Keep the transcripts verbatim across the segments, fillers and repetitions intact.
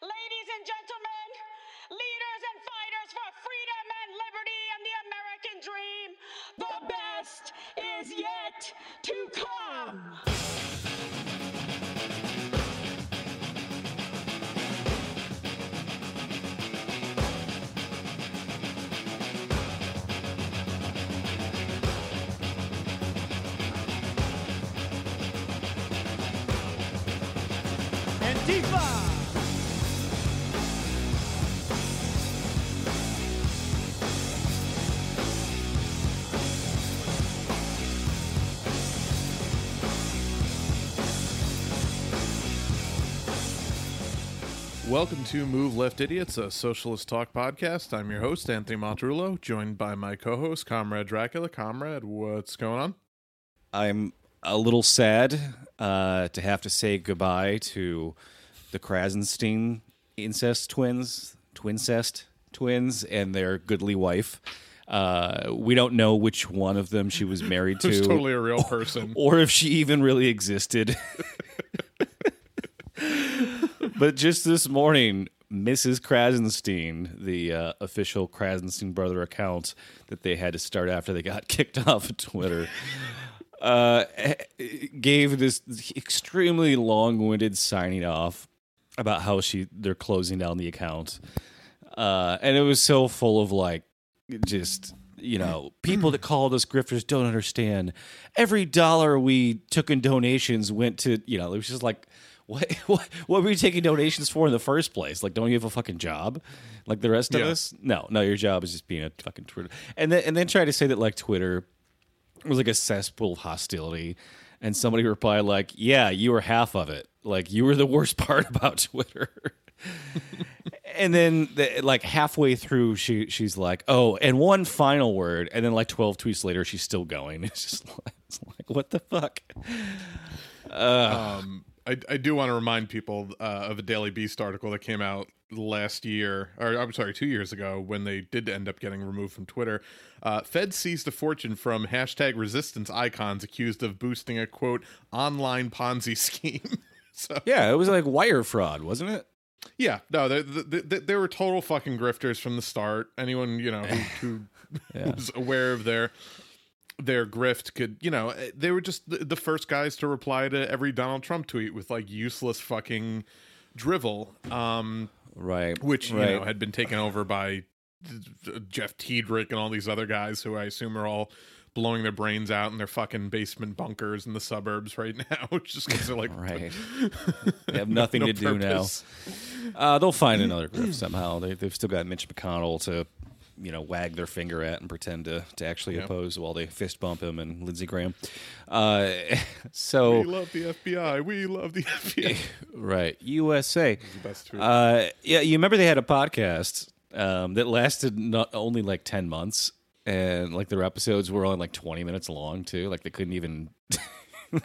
Ladies and gentlemen, leaders and fighters for freedom and liberty and the American dream, the best is yet to come. Welcome to Move Left Idiots, a socialist talk podcast. I'm your host, Anthony Montrullo, joined by my co-host, Comrade Dracula. Comrade, what's going on? I'm a little sad uh, to have to say goodbye to the Krasenstein incest twins, twincest twins, and their goodly wife. Uh, we don't know which one of them she was married to. Who's totally a real person. Or, or if she even really existed. But just this morning, Missus Krasenstein, the uh, official Krasenstein brother account that they had to start after they got kicked off of Twitter, uh, gave this extremely long-winded signing off about how she they're closing down the account. Uh, and it was so full of, like, just, you know, people that call us grifters don't understand. Every dollar we took in donations went to, you know, it was just like, What, what what were you taking donations for in the first place? Like, don't you have a fucking job like the rest of yeah. us? No, no, your job is just being a fucking Twitter. And then and then try to say that, like, Twitter was like a cesspool of hostility. And somebody replied, like, yeah, you were half of it. Like, you were the worst part about Twitter. And then, the, like, halfway through, she she's like, oh, and one final word. And then, like, twelve tweets later, she's still going. It's just like, it's like what the fuck? Uh, um. I, I do want to remind people uh, of a Daily Beast article that came out last year, or I'm sorry, two years ago, when they did end up getting removed from Twitter. Uh, Fed seized a fortune from hashtag resistance icons accused of boosting a, quote, online Ponzi scheme. So, yeah, it was like wire fraud, wasn't it? Yeah, no, they, they, they, they were total fucking grifters from the start. Anyone, you know, who, who yeah. was aware of their... their grift could, you know, they were just the, the first guys to reply to every Donald Trump tweet with, like, useless fucking drivel. Um, right. Which, right. you know, had been taken over by Jeff Tiedrick and all these other guys who I assume are all blowing their brains out in their fucking basement bunkers in the suburbs right now. Just because they're like... right. They have nothing no to do purpose. now. Uh, they'll find another grift somehow. They, they've still got Mitch McConnell to... you know, wag their finger at and pretend to, to actually yep. oppose while they fist bump him and Lindsey Graham. Uh, so we love the F B I. We love the F B I. Right. U S A. Uh, yeah. You remember they had a podcast um, that lasted not only like ten months, and like their episodes were only like twenty minutes long too. Like they couldn't even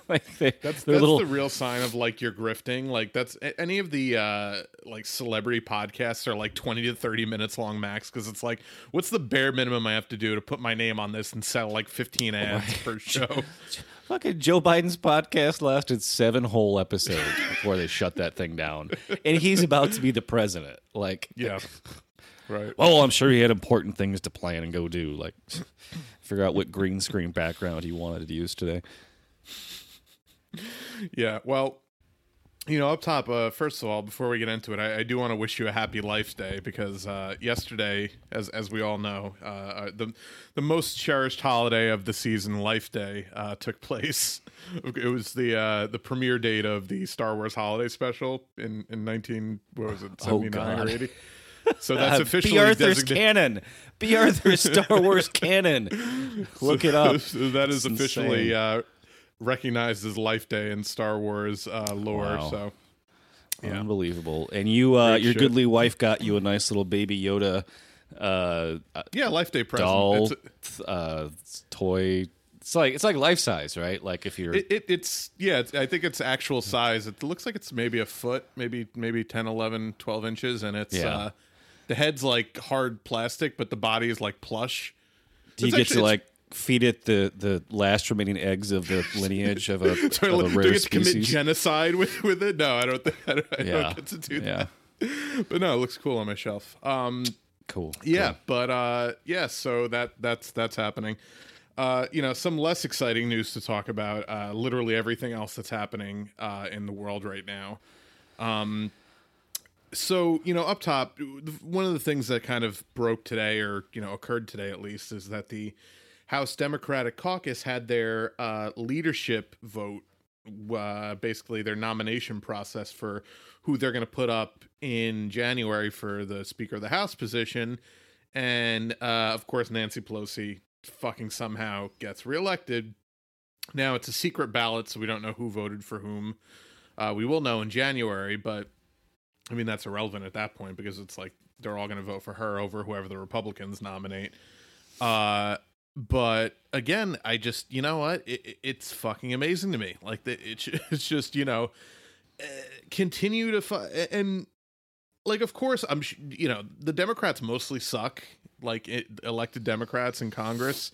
like they, that's, that's little... the real sign of like you're grifting. Like that's any of the uh, like celebrity podcasts are like twenty to thirty minutes long max, because it's like, what's the bare minimum I have to do to put my name on this and sell like fifteen ads oh per show? Fucking Joe Biden's podcast lasted seven whole episodes before they shut that thing down, and he's about to be the president. Like yeah. Right. Oh, I'm sure he had important things to plan and go do, like figure out what green screen background he wanted to use today. Yeah, well, you know, up top, uh, first of all, before we get into it, I, I do want to wish you a happy Life Day, because uh, yesterday, as as we all know, uh, the the most cherished holiday of the season, Life Day, uh, took place. It was the uh, the premiere date of the Star Wars holiday special in in nineteen what was it seventy-nine oh, or eighty. So that's uh, officially B. Arthur's design- canon. B. Arthur's Star Wars canon. Look so, it up. So that is it's officially. Uh, recognized as Life Day in Star Wars uh, lore. Wow. So yeah. Unbelievable. And you, uh, your shit. goodly wife got you a nice little Baby Yoda uh, yeah, Life Day present. Doll, it's a- uh, toy. It's like it's like life size, right? Like if you're... It, it, it's, yeah, it's, I think it's actual size. It looks like it's maybe a foot, maybe maybe ten, eleven, twelve inches, and it's yeah. uh, the head's like hard plastic, but the body is like plush. Do it's you get actually, to like... feed it the, the last remaining eggs of the lineage of a, so of a rare do you get to species? Commit genocide with, with it? No, I don't think I don't, I yeah. don't get to do yeah. that. But no, it looks cool on my shelf. Um, cool. Yeah, cool. But uh, yeah, so that that's that's happening. Uh, you know, some less exciting news to talk about. Uh, literally everything else that's happening uh, in the world right now. Um, so, you know, up top, one of the things that kind of broke today, or, you know, occurred today at least, is that the House Democratic Caucus had their uh, leadership vote, uh, basically their nomination process for who they're going to put up in January for the Speaker of the House position. And, uh, of course, Nancy Pelosi fucking somehow gets reelected. Now, it's a secret ballot, so we don't know who voted for whom. Uh, we will know in January, but I mean, that's irrelevant at that point because it's like they're all going to vote for her over whoever the Republicans nominate. Uh, but again, I just, you know what? It, it's fucking amazing to me. Like, the, it, it's just, you know, uh, continue to, fu- and like, of course, I'm, you know, the Democrats mostly suck, like it, elected Democrats in Congress.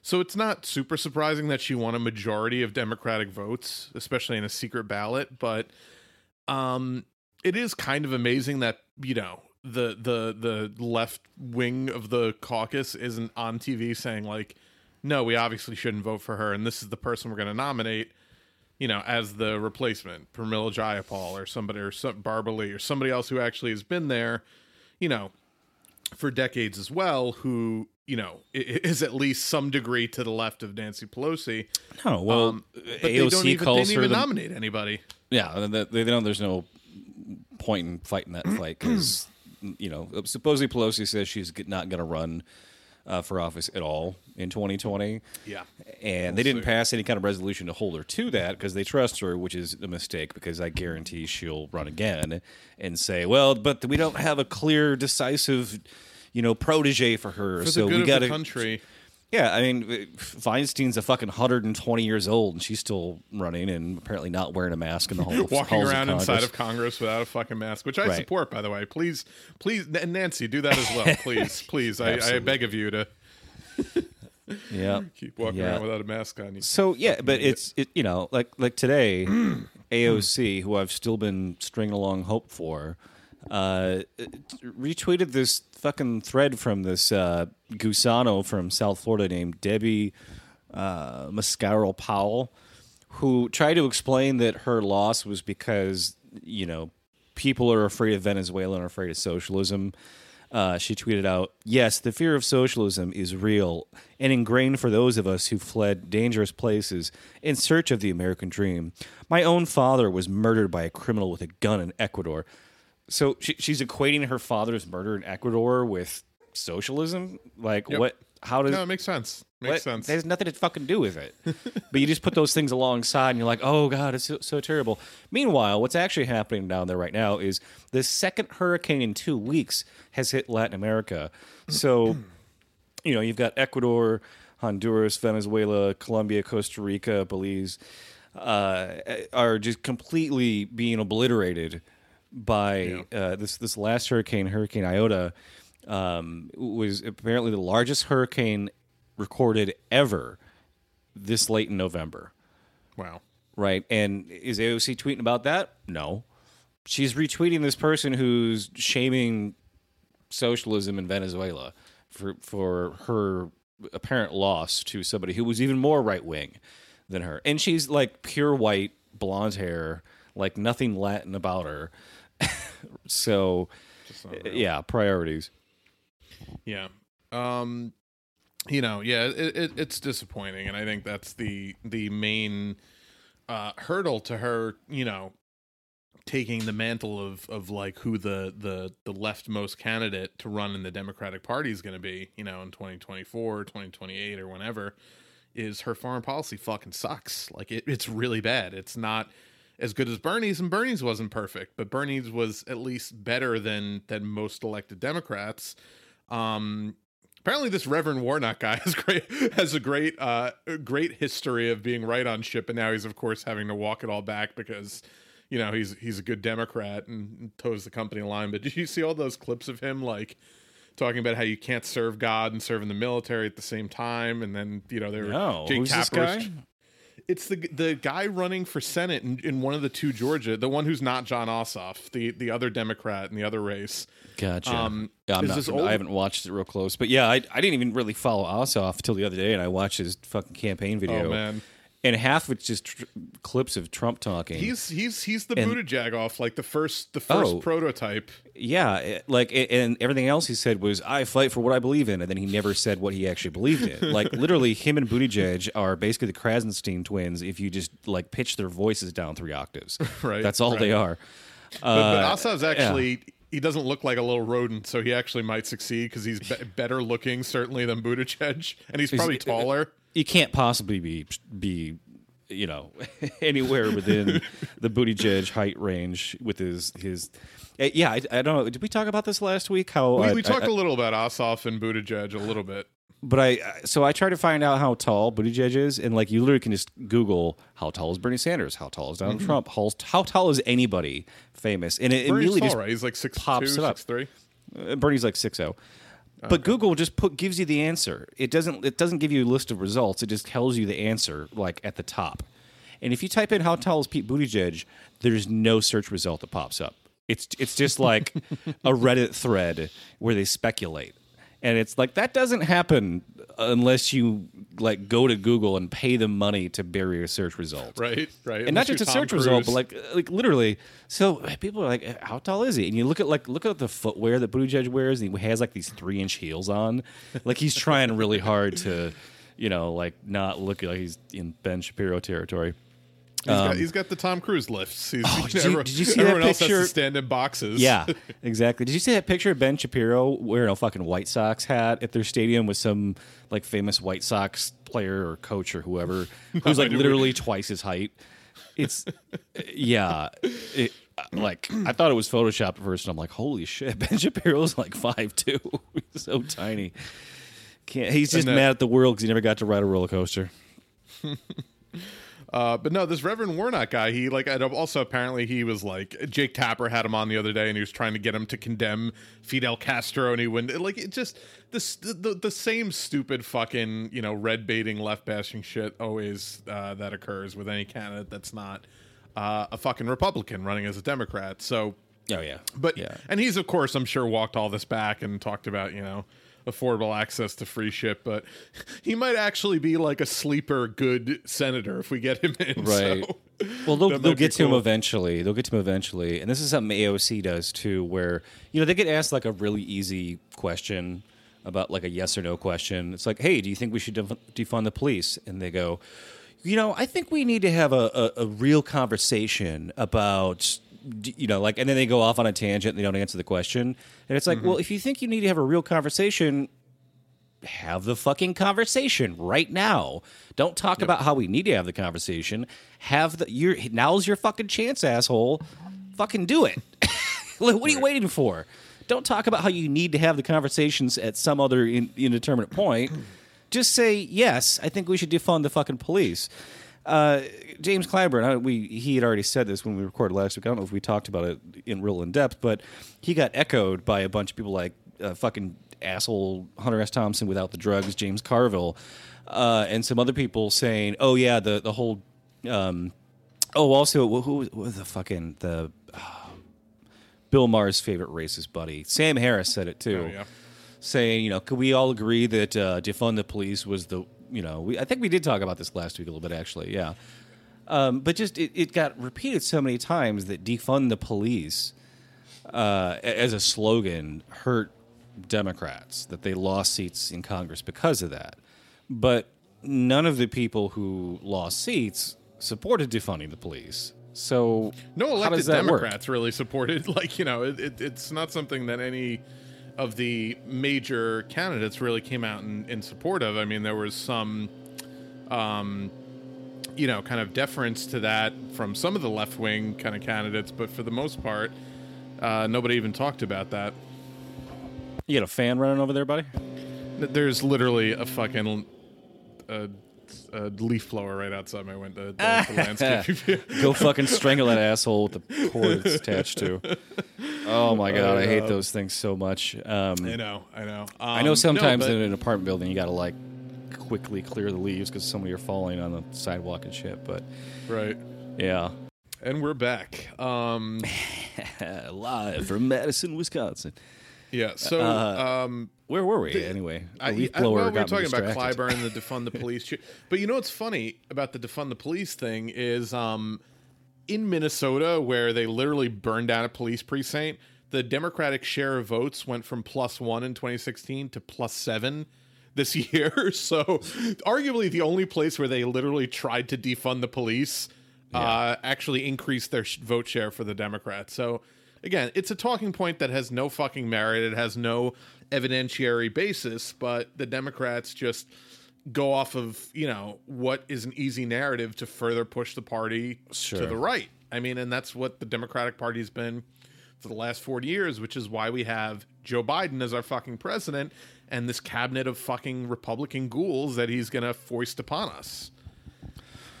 So it's not super surprising that she won a majority of Democratic votes, especially in a secret ballot. But um, it is kind of amazing that, you know, the the the left wing of the caucus isn't on T V saying, like, no, we obviously shouldn't vote for her, and this is the person we're going to nominate, you know, as the replacement, Pramila Jayapal or somebody, or some, Barbara Lee, or somebody else who actually has been there, you know, for decades as well, who, you know, is at least some degree to the left of Nancy Pelosi. No, well, um, but A O C they don't even, calls they didn't even nominate anybody. Yeah, they, they don't. There's no point in fighting that fight because, you know, supposedly Pelosi says she's not going to run uh, for office at all in twenty twenty. Yeah, and we'll they didn't see. pass any kind of resolution to hold her to that because they trust her, which is a mistake because I guarantee she'll run again and say, well, but we don't have a clear, decisive, you know, protege for her. For the so good we got to country. Yeah, I mean, Feinstein's a fucking one hundred twenty years old, and she's still running and apparently not wearing a mask in the whole walking around of inside of Congress without a fucking mask, which I right. support, by the way. Please, please, Nancy, do that as well, please, please. I, I beg of you to. Yeah. Keep walking yeah. around without a mask on. You so yeah, but it's it, you know, like like today, A O C, who I've still been stringing along hope for, uh retweeted this fucking thread from this uh Gusano from South Florida named Debbie uh Mascaro Powell, who tried to explain that her loss was because, you know, people are afraid of Venezuela and are afraid of socialism. Uh she tweeted out, yes, the fear of socialism is real and ingrained for those of us who fled dangerous places in search of the American dream. My own father was murdered by a criminal with a gun in Ecuador. So she, she's equating her father's murder in Ecuador with socialism? Like, yep. what? How does... No, it makes sense. Makes what, sense. There's nothing to fucking do with it. But you just put those things alongside and you're like, oh, God, it's so, so terrible. Meanwhile, what's actually happening down there right now is the second hurricane in two weeks has hit Latin America. So, you know, you've got Ecuador, Honduras, Venezuela, Colombia, Costa Rica, Belize, uh, are just completely being obliterated by yeah. uh, this this last hurricane, Hurricane Iota, um, was apparently the largest hurricane recorded ever this late in November. Wow. Right. And is A O C tweeting about that? No. She's retweeting this person who's shaming socialism in Venezuela for, for her apparent loss to somebody who was even more right-wing than her. And she's like pure white, blonde hair, like nothing Latin about her. So, yeah, priorities. Yeah. Um, you know, yeah, it, it, it's disappointing. And I think that's the the main uh, hurdle to her, you know, taking the mantle of, of like who the, the, the leftmost candidate to run in the Democratic Party is going to be, you know, in twenty twenty-four or twenty twenty-eight or whenever, is her foreign policy fucking sucks. Like, it, it's really bad. It's not as good as Bernie's, and Bernie's wasn't perfect, but Bernie's was at least better than than most elected Democrats. Um, apparently, this Reverend Warnock guy has great has a great uh, great history of being right on ship, and now he's of course having to walk it all back because, you know, he's he's a good Democrat and toes the company line. But did you see all those clips of him like talking about how you can't serve God and serve in the military at the same time? And then, you know, they were no, Jake Tapper's. It's the the guy running for Senate in, in one of the two Georgia, the one who's not John Ossoff, the, the other Democrat in the other race. Gotcha. Um, yeah, I'm not, old... I haven't watched it real close, but yeah, I I didn't even really follow Ossoff until the other day, and I watched his fucking campaign video. Oh man. And half of it's just tr- clips of Trump talking. He's he's he's the and, Buttigieg off, like the first the first oh, prototype. Yeah, like and everything else he said was, "I fight for what I believe in," and then he never said what he actually believed in. Like literally, him and Buttigieg are basically the Krasenstein twins if you just like pitch their voices down three octaves. Right, that's all right. They are. But, uh, but Ossoff's actually. Yeah. He doesn't look like a little rodent, so he actually might succeed because he's be- better looking, certainly, than Buttigieg, and he's probably taller. You can't possibly be, be you know, anywhere within the Buttigieg height range with his... his yeah, I, I don't know. Did we talk about this last week? How We, I, we talked I, a little about Ossoff and Buttigieg, a little bit. But I... So I tried to find out how tall Buttigieg is, and, like, you literally can just Google, how tall is Bernie Sanders? How tall is Donald mm-hmm. Trump? How, how tall is anybody famous? And it, it really tall, just right? He's like six, pops two, it up. six three Uh, Bernie's like six oh But okay. Google just put gives you the answer. It doesn't it doesn't give you a list of results. It just tells you the answer like at the top. And if you type in how tall is Pete Buttigieg, there's no search result that pops up. It's it's just like a Reddit thread where they speculate. And it's like that doesn't happen unless you like go to Google and pay them money to bury a search result, right? Right. And unless not just a Tom search Cruise. result, but like like literally. So people are like, "How tall is he?" And you look at like look at the footwear that Buttigieg wears, and he has like these three inch heels on, like he's trying really hard to, you know, like not look like he's in Ben Shapiro territory. He's, um, got, he's got the Tom Cruise lifts. He's, oh, did you, everyone, did you see everyone that picture? Else has to stand in boxes. Yeah, exactly. Did you see that picture of Ben Shapiro wearing a fucking White Sox hat at their stadium with some like famous White Sox player or coach or whoever who's like literally twice his height? It's yeah. It, like I thought it was Photoshopped at first, and I'm like, holy shit, Ben Shapiro's like five two He's so tiny. Can't. He's just that, mad at the world because he never got to ride a roller coaster. Uh, but no, this Reverend Warnock guy, he like also apparently he was like Jake Tapper had him on the other day, and he was trying to get him to condemn Fidel Castro, and he wouldn't. Like it just this the the same stupid fucking you know red baiting left bashing shit always uh, that occurs with any candidate that's not uh, a fucking Republican running as a Democrat. So oh yeah, but yeah, and he's of course I'm sure walked all this back and talked about you know. affordable access to free shit, but he might actually be like a sleeper good senator if we get him in. Right. So well, they'll, they'll get cool. to him eventually. They'll get to him eventually. And this is something A O C does too, where, you know, they get asked like a really easy question about like a yes or no question. It's like, hey, do you think we should def- defund the police? And they go, you know, I think we need to have a, a, a real conversation about... You know, like, and then they go off on a tangent and they don't answer the question. And it's like, mm-hmm. well, if you think you need to have a real conversation, have the fucking conversation right now. Don't talk yep. about how we need to have the conversation. Have the, you're, now's your fucking chance, asshole. Fucking do it. Like, what are you waiting for? Don't talk about how you need to have the conversations at some other in, indeterminate point. Just say, yes, I think we should defund the fucking police. Uh, James Clyburn, we he had already said this when we recorded last week. I don't know if we talked about it in real in depth, but he got echoed by a bunch of people like uh, fucking asshole Hunter S. Thompson without the drugs, James Carville, uh, and some other people saying, "Oh yeah, the the whole." Um, oh, also, who, who, who was the fucking the uh, Bill Maher's favorite racist buddy, Sam Harris, said it too, oh, yeah. saying, "You know, could we all agree that uh, defund the police was the." You know, we, I think we did talk about this last week a little bit, actually. Yeah. Um, but just it, it got repeated so many times that defund the police uh, as a slogan hurt Democrats, that they lost seats in Congress because of that. But none of the people who lost seats supported defunding the police. So no elected Democrats work? really supported. Like, you know, it, it, it's not something that any... of the major candidates really came out in, in support of. I mean, there was some, um, you know, kind of deference to that from some of the left-wing kind of candidates, but for the most part, uh, nobody even talked about that. You got a fan running over there, buddy? There's literally a fucking uh, a leaf blower right outside my window. The, the landscape. Go fucking strangle that asshole with the cord it's attached to. Oh my god, I, I hate those things so much. Um, I know, I know. Um, I know. Sometimes no, but, in an apartment building, you gotta like quickly clear the leaves because so many are falling on the sidewalk and shit. But right, yeah. And we're back, um, live from Madison, Wisconsin. Yeah. So, uh, um, where were we the, anyway? I, leaf blower I, well, we were talking about Clyburn, the defund the police. But you know what's funny about the defund the police thing is, um, in Minnesota, where they literally burned down a police precinct, the Democratic share of votes went from plus one in twenty sixteen to plus seven this year. So, arguably, the only place where they literally tried to defund the police. Yeah. Uh, actually increased their sh- vote share for the Democrats. So, again, it's a talking point that has no fucking merit. It has no evidentiary basis, but the Democrats just go off of, you know, what is an easy narrative to further push the party sure. to the right. I mean, and that's what the Democratic Party has been for the last forty years, which is why we have Joe Biden as our fucking president and this cabinet of fucking Republican ghouls that he's going to foist upon us.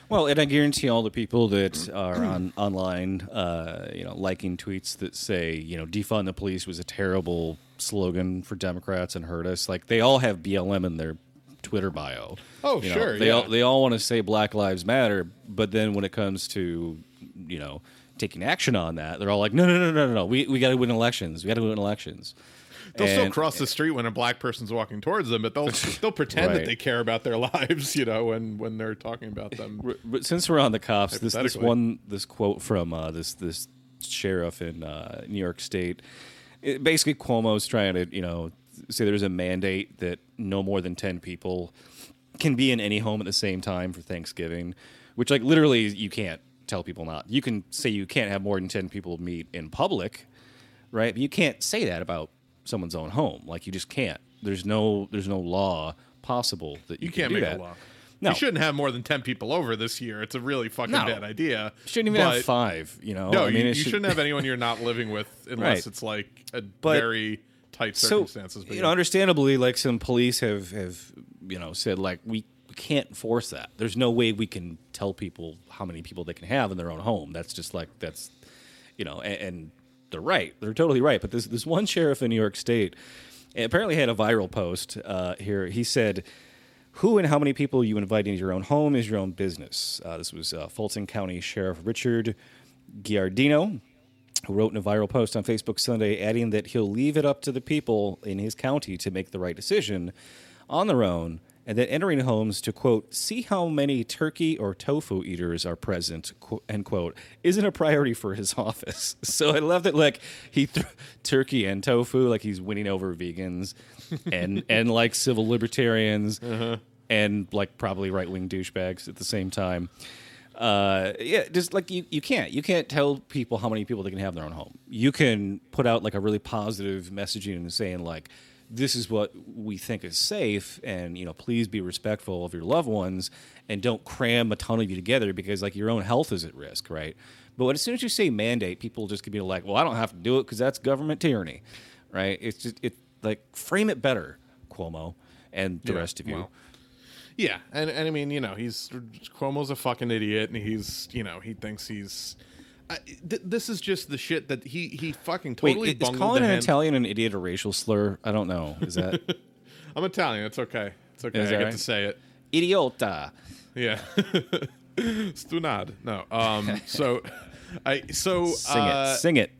Well, and I guarantee all the people that are on online, uh, you know, liking tweets that say, you know, defund the police was a terrible slogan for Democrats and hurt us. Like, they all have B L M in their Twitter bio. Oh, you sure. Know, they yeah. all they all want to say Black Lives Matter, but then when it comes to, you know, taking action on that, they're all like, no, no, no, no, no, no. We we got to win elections. We got to win elections. They'll and, still cross the street when a black person's walking towards them, but they'll they'll pretend right. that they care about their lives, you know, when, when they're talking about them. But since we're on the cops, this this one this quote from uh, this this sheriff in uh, New York State, it, basically Cuomo's trying to, you know, say there's a mandate that no more than ten people can be in any home at the same time for Thanksgiving, which, like, literally you can't tell people not. You can say you can't have more than ten people meet in public, right? But you can't say that about someone's own home. Like, you just can't. There's no there's no law possible that you, you can't can do make that. A law. No. You shouldn't have more than ten people over this year. It's a really fucking no. bad idea. You shouldn't even but have five, you know. No, I mean, you, you should... shouldn't have anyone you're not living with unless right. it's like a but, very tight circumstances. So, but you yeah. know, understandably, like, some police have, have you know, said, like, we can't force that. There's no way we can tell people how many people they can have in their own home. That's just like, that's, you know, and, and they're right. They're totally right. But this this one sheriff in New York State apparently had a viral post uh, here. He said, who and how many people you invite into your own home is your own business. Uh, this was uh, Fulton County Sheriff Richard Giardino, who wrote in a viral post on Facebook Sunday, adding that he'll leave it up to the people in his county to make the right decision on their own, and then entering homes to, quote, see how many turkey or tofu eaters are present, quote, end quote, isn't a priority for his office. So I love that, like, he th- turkey and tofu, like, he's winning over vegans and, and like, civil libertarians uh-huh. and, like, probably right-wing douchebags at the same time. Uh, yeah, just, like, you, you can't. You can't tell people how many people they can have in their own home. You can put out, like, a really positive messaging and saying, like, this is what we think is safe, and, you know, please be respectful of your loved ones, and don't cram a ton of you together because, like, your own health is at risk, right? But as soon as you say mandate, people just can be like, well, I don't have to do it because that's government tyranny, right? It's just, it like, frame it better, Cuomo, and the yeah, rest of you. Well, yeah, and, and I mean, you know, he's Cuomo's a fucking idiot, and he's, you know, he thinks he's... I, th- this is just the shit that he, he fucking totally Wait, is bungled. Is calling an hand. Italian an idiot a racial slur? I don't know. Is that? I'm Italian. It's okay. It's okay. I get right? to say it. Idiota. Yeah. Stunad. No. Um. So, I. So. Sing uh, it. Sing it.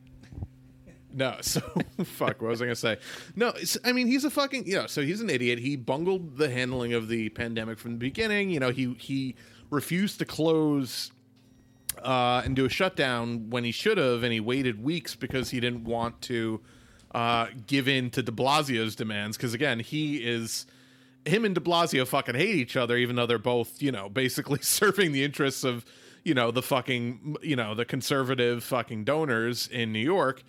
No. So. Fuck. What was I gonna say? No. It's, I mean, he's a fucking. You know. So he's an idiot. He bungled the handling of the pandemic from the beginning. You know. He he refused to close. Uh, and do a shutdown when he should have, and he waited weeks because he didn't want to uh, give in to de Blasio's demands. Because, again, he is him and de Blasio fucking hate each other, even though they're both, you know, basically serving the interests of, you know, the fucking, you know, the conservative fucking donors in New York.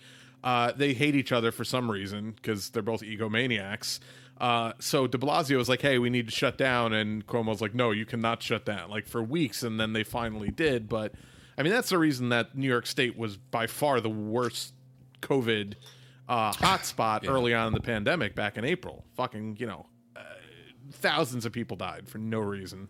Uh, they hate each other for some reason because they're both egomaniacs. Uh, so de Blasio was like, hey, we need to shut down. And Cuomo's like, no, you cannot shut down, like, for weeks. And then they finally did. But I mean, that's the reason that New York State was by far the worst COVID uh, hotspot yeah. early on in the pandemic back in April. Fucking, you know, uh, thousands of people died for no reason.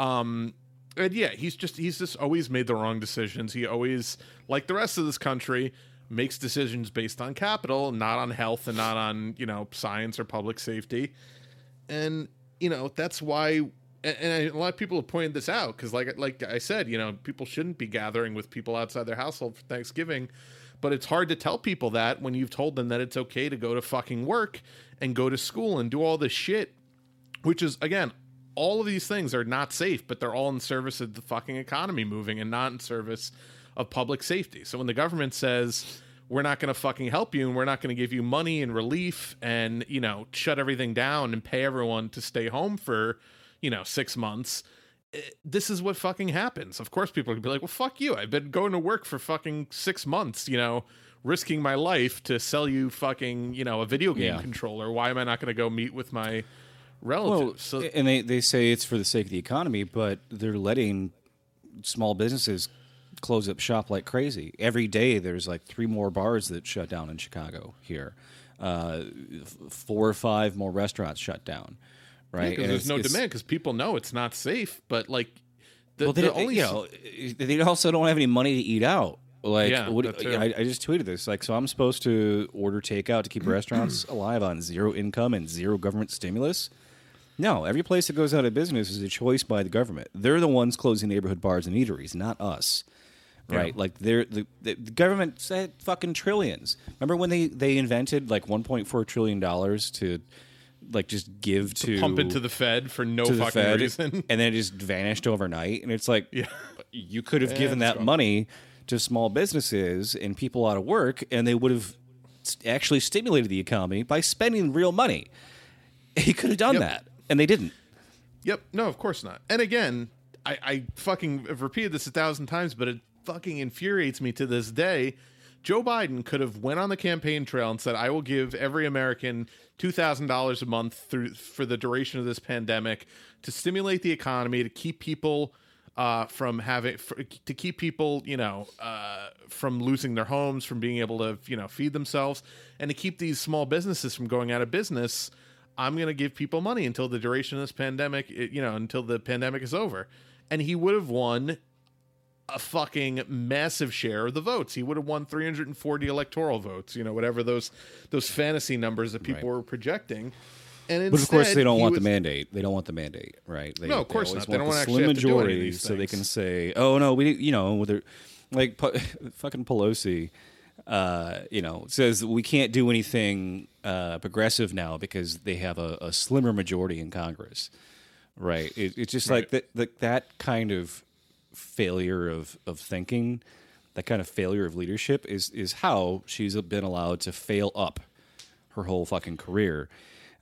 Um, and yeah, he's just he's just always made the wrong decisions. He always, like the rest of this country, makes decisions based on capital, not on health and not on, you know, science or public safety. And you know, that's why. And a lot of people have pointed this out because, like, like I said, you know, people shouldn't be gathering with people outside their household for Thanksgiving. But it's hard to tell people that when you've told them that it's okay to go to fucking work and go to school and do all this shit, which is, again, all of these things are not safe, but they're all in service of the fucking economy moving and not in service of public safety. So when the government says we're not going to fucking help you and we're not going to give you money and relief and, you know, shut everything down and pay everyone to stay home for, you know, six months, this is what fucking happens. Of course, people are gonna be like, well, fuck you. I've been going to work for fucking six months, you know, risking my life to sell you fucking, you know, a video game yeah. controller. Why am I not going to go meet with my relatives? Well, so- and they, they say it's for the sake of the economy, but they're letting small businesses close up shop like crazy. Every day there's like three more bars that shut down in Chicago here. Uh, four or five more restaurants shut down. Right, yeah, there's no demand because people know it's not safe. But like, the, well, they, the only you know, they also don't have any money to eat out. Like, yeah, what, I, I just tweeted this. Like, so I'm supposed to order takeout to keep restaurants alive on zero income and zero government stimulus. No, every place that goes out of business is a choice by the government. They're the ones closing neighborhood bars and eateries, not us. Right, yeah. Like they're the, the government said fucking trillions. Remember when they they invented like one point four trillion dollars to. Like just give to, to pump into the Fed for no fucking Fed, reason, and then it just vanished overnight. And it's like, yeah. you could have yeah, given that wrong. money to small businesses and people out of work, and they would have actually stimulated the economy by spending real money. He could have done yep. that, and they didn't. Yep. No, of course not. And again, I, I fucking have repeated this a thousand times, but it fucking infuriates me to this day. Joe Biden could have went on the campaign trail and said, I will give every American two thousand dollars a month through for the duration of this pandemic to stimulate the economy, to keep people uh, from having for, to keep people, you know, uh, from losing their homes, from being able to, you know, feed themselves and to keep these small businesses from going out of business. I'm going to give people money until the duration of this pandemic, you know, until the pandemic is over. And he would have won a fucking massive share of the votes. He would have won three hundred forty electoral votes, you know, whatever those those fantasy numbers that people right. were projecting. And instead, but of course, they don't want was, the mandate. They don't want the mandate, right? They, no, of course they not. They don't want to actually have to do any of these things. So they can say, "Oh no, we," you know, like fucking Pelosi, uh, you know, says we can't do anything uh, progressive now because they have a, a slimmer majority in Congress, right? It, it's just right. like that. Like that kind of failure of of thinking, that kind of failure of leadership is is how she's been allowed to fail up her whole fucking career.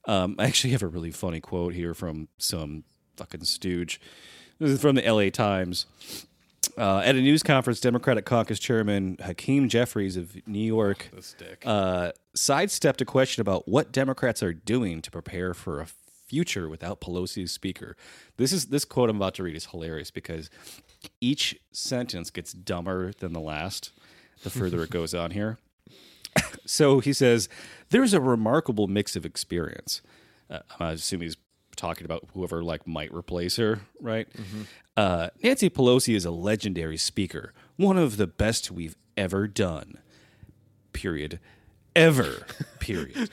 um I actually have a really funny quote here from some fucking stooge. This is from the L A Times. Uh at a news conference, Democratic caucus chairman Hakeem Jeffries of New York uh sidestepped a question about what Democrats are doing to prepare for a future without Pelosi as speaker. This is this quote I'm about to read is hilarious because each sentence gets dumber than the last, the further it goes on here. So he says, there's a remarkable mix of experience. Uh, I assume he's talking about whoever like might replace her, right? Mm-hmm. Uh, Nancy Pelosi is a legendary speaker, one of the best we've ever done, period. Ever, period.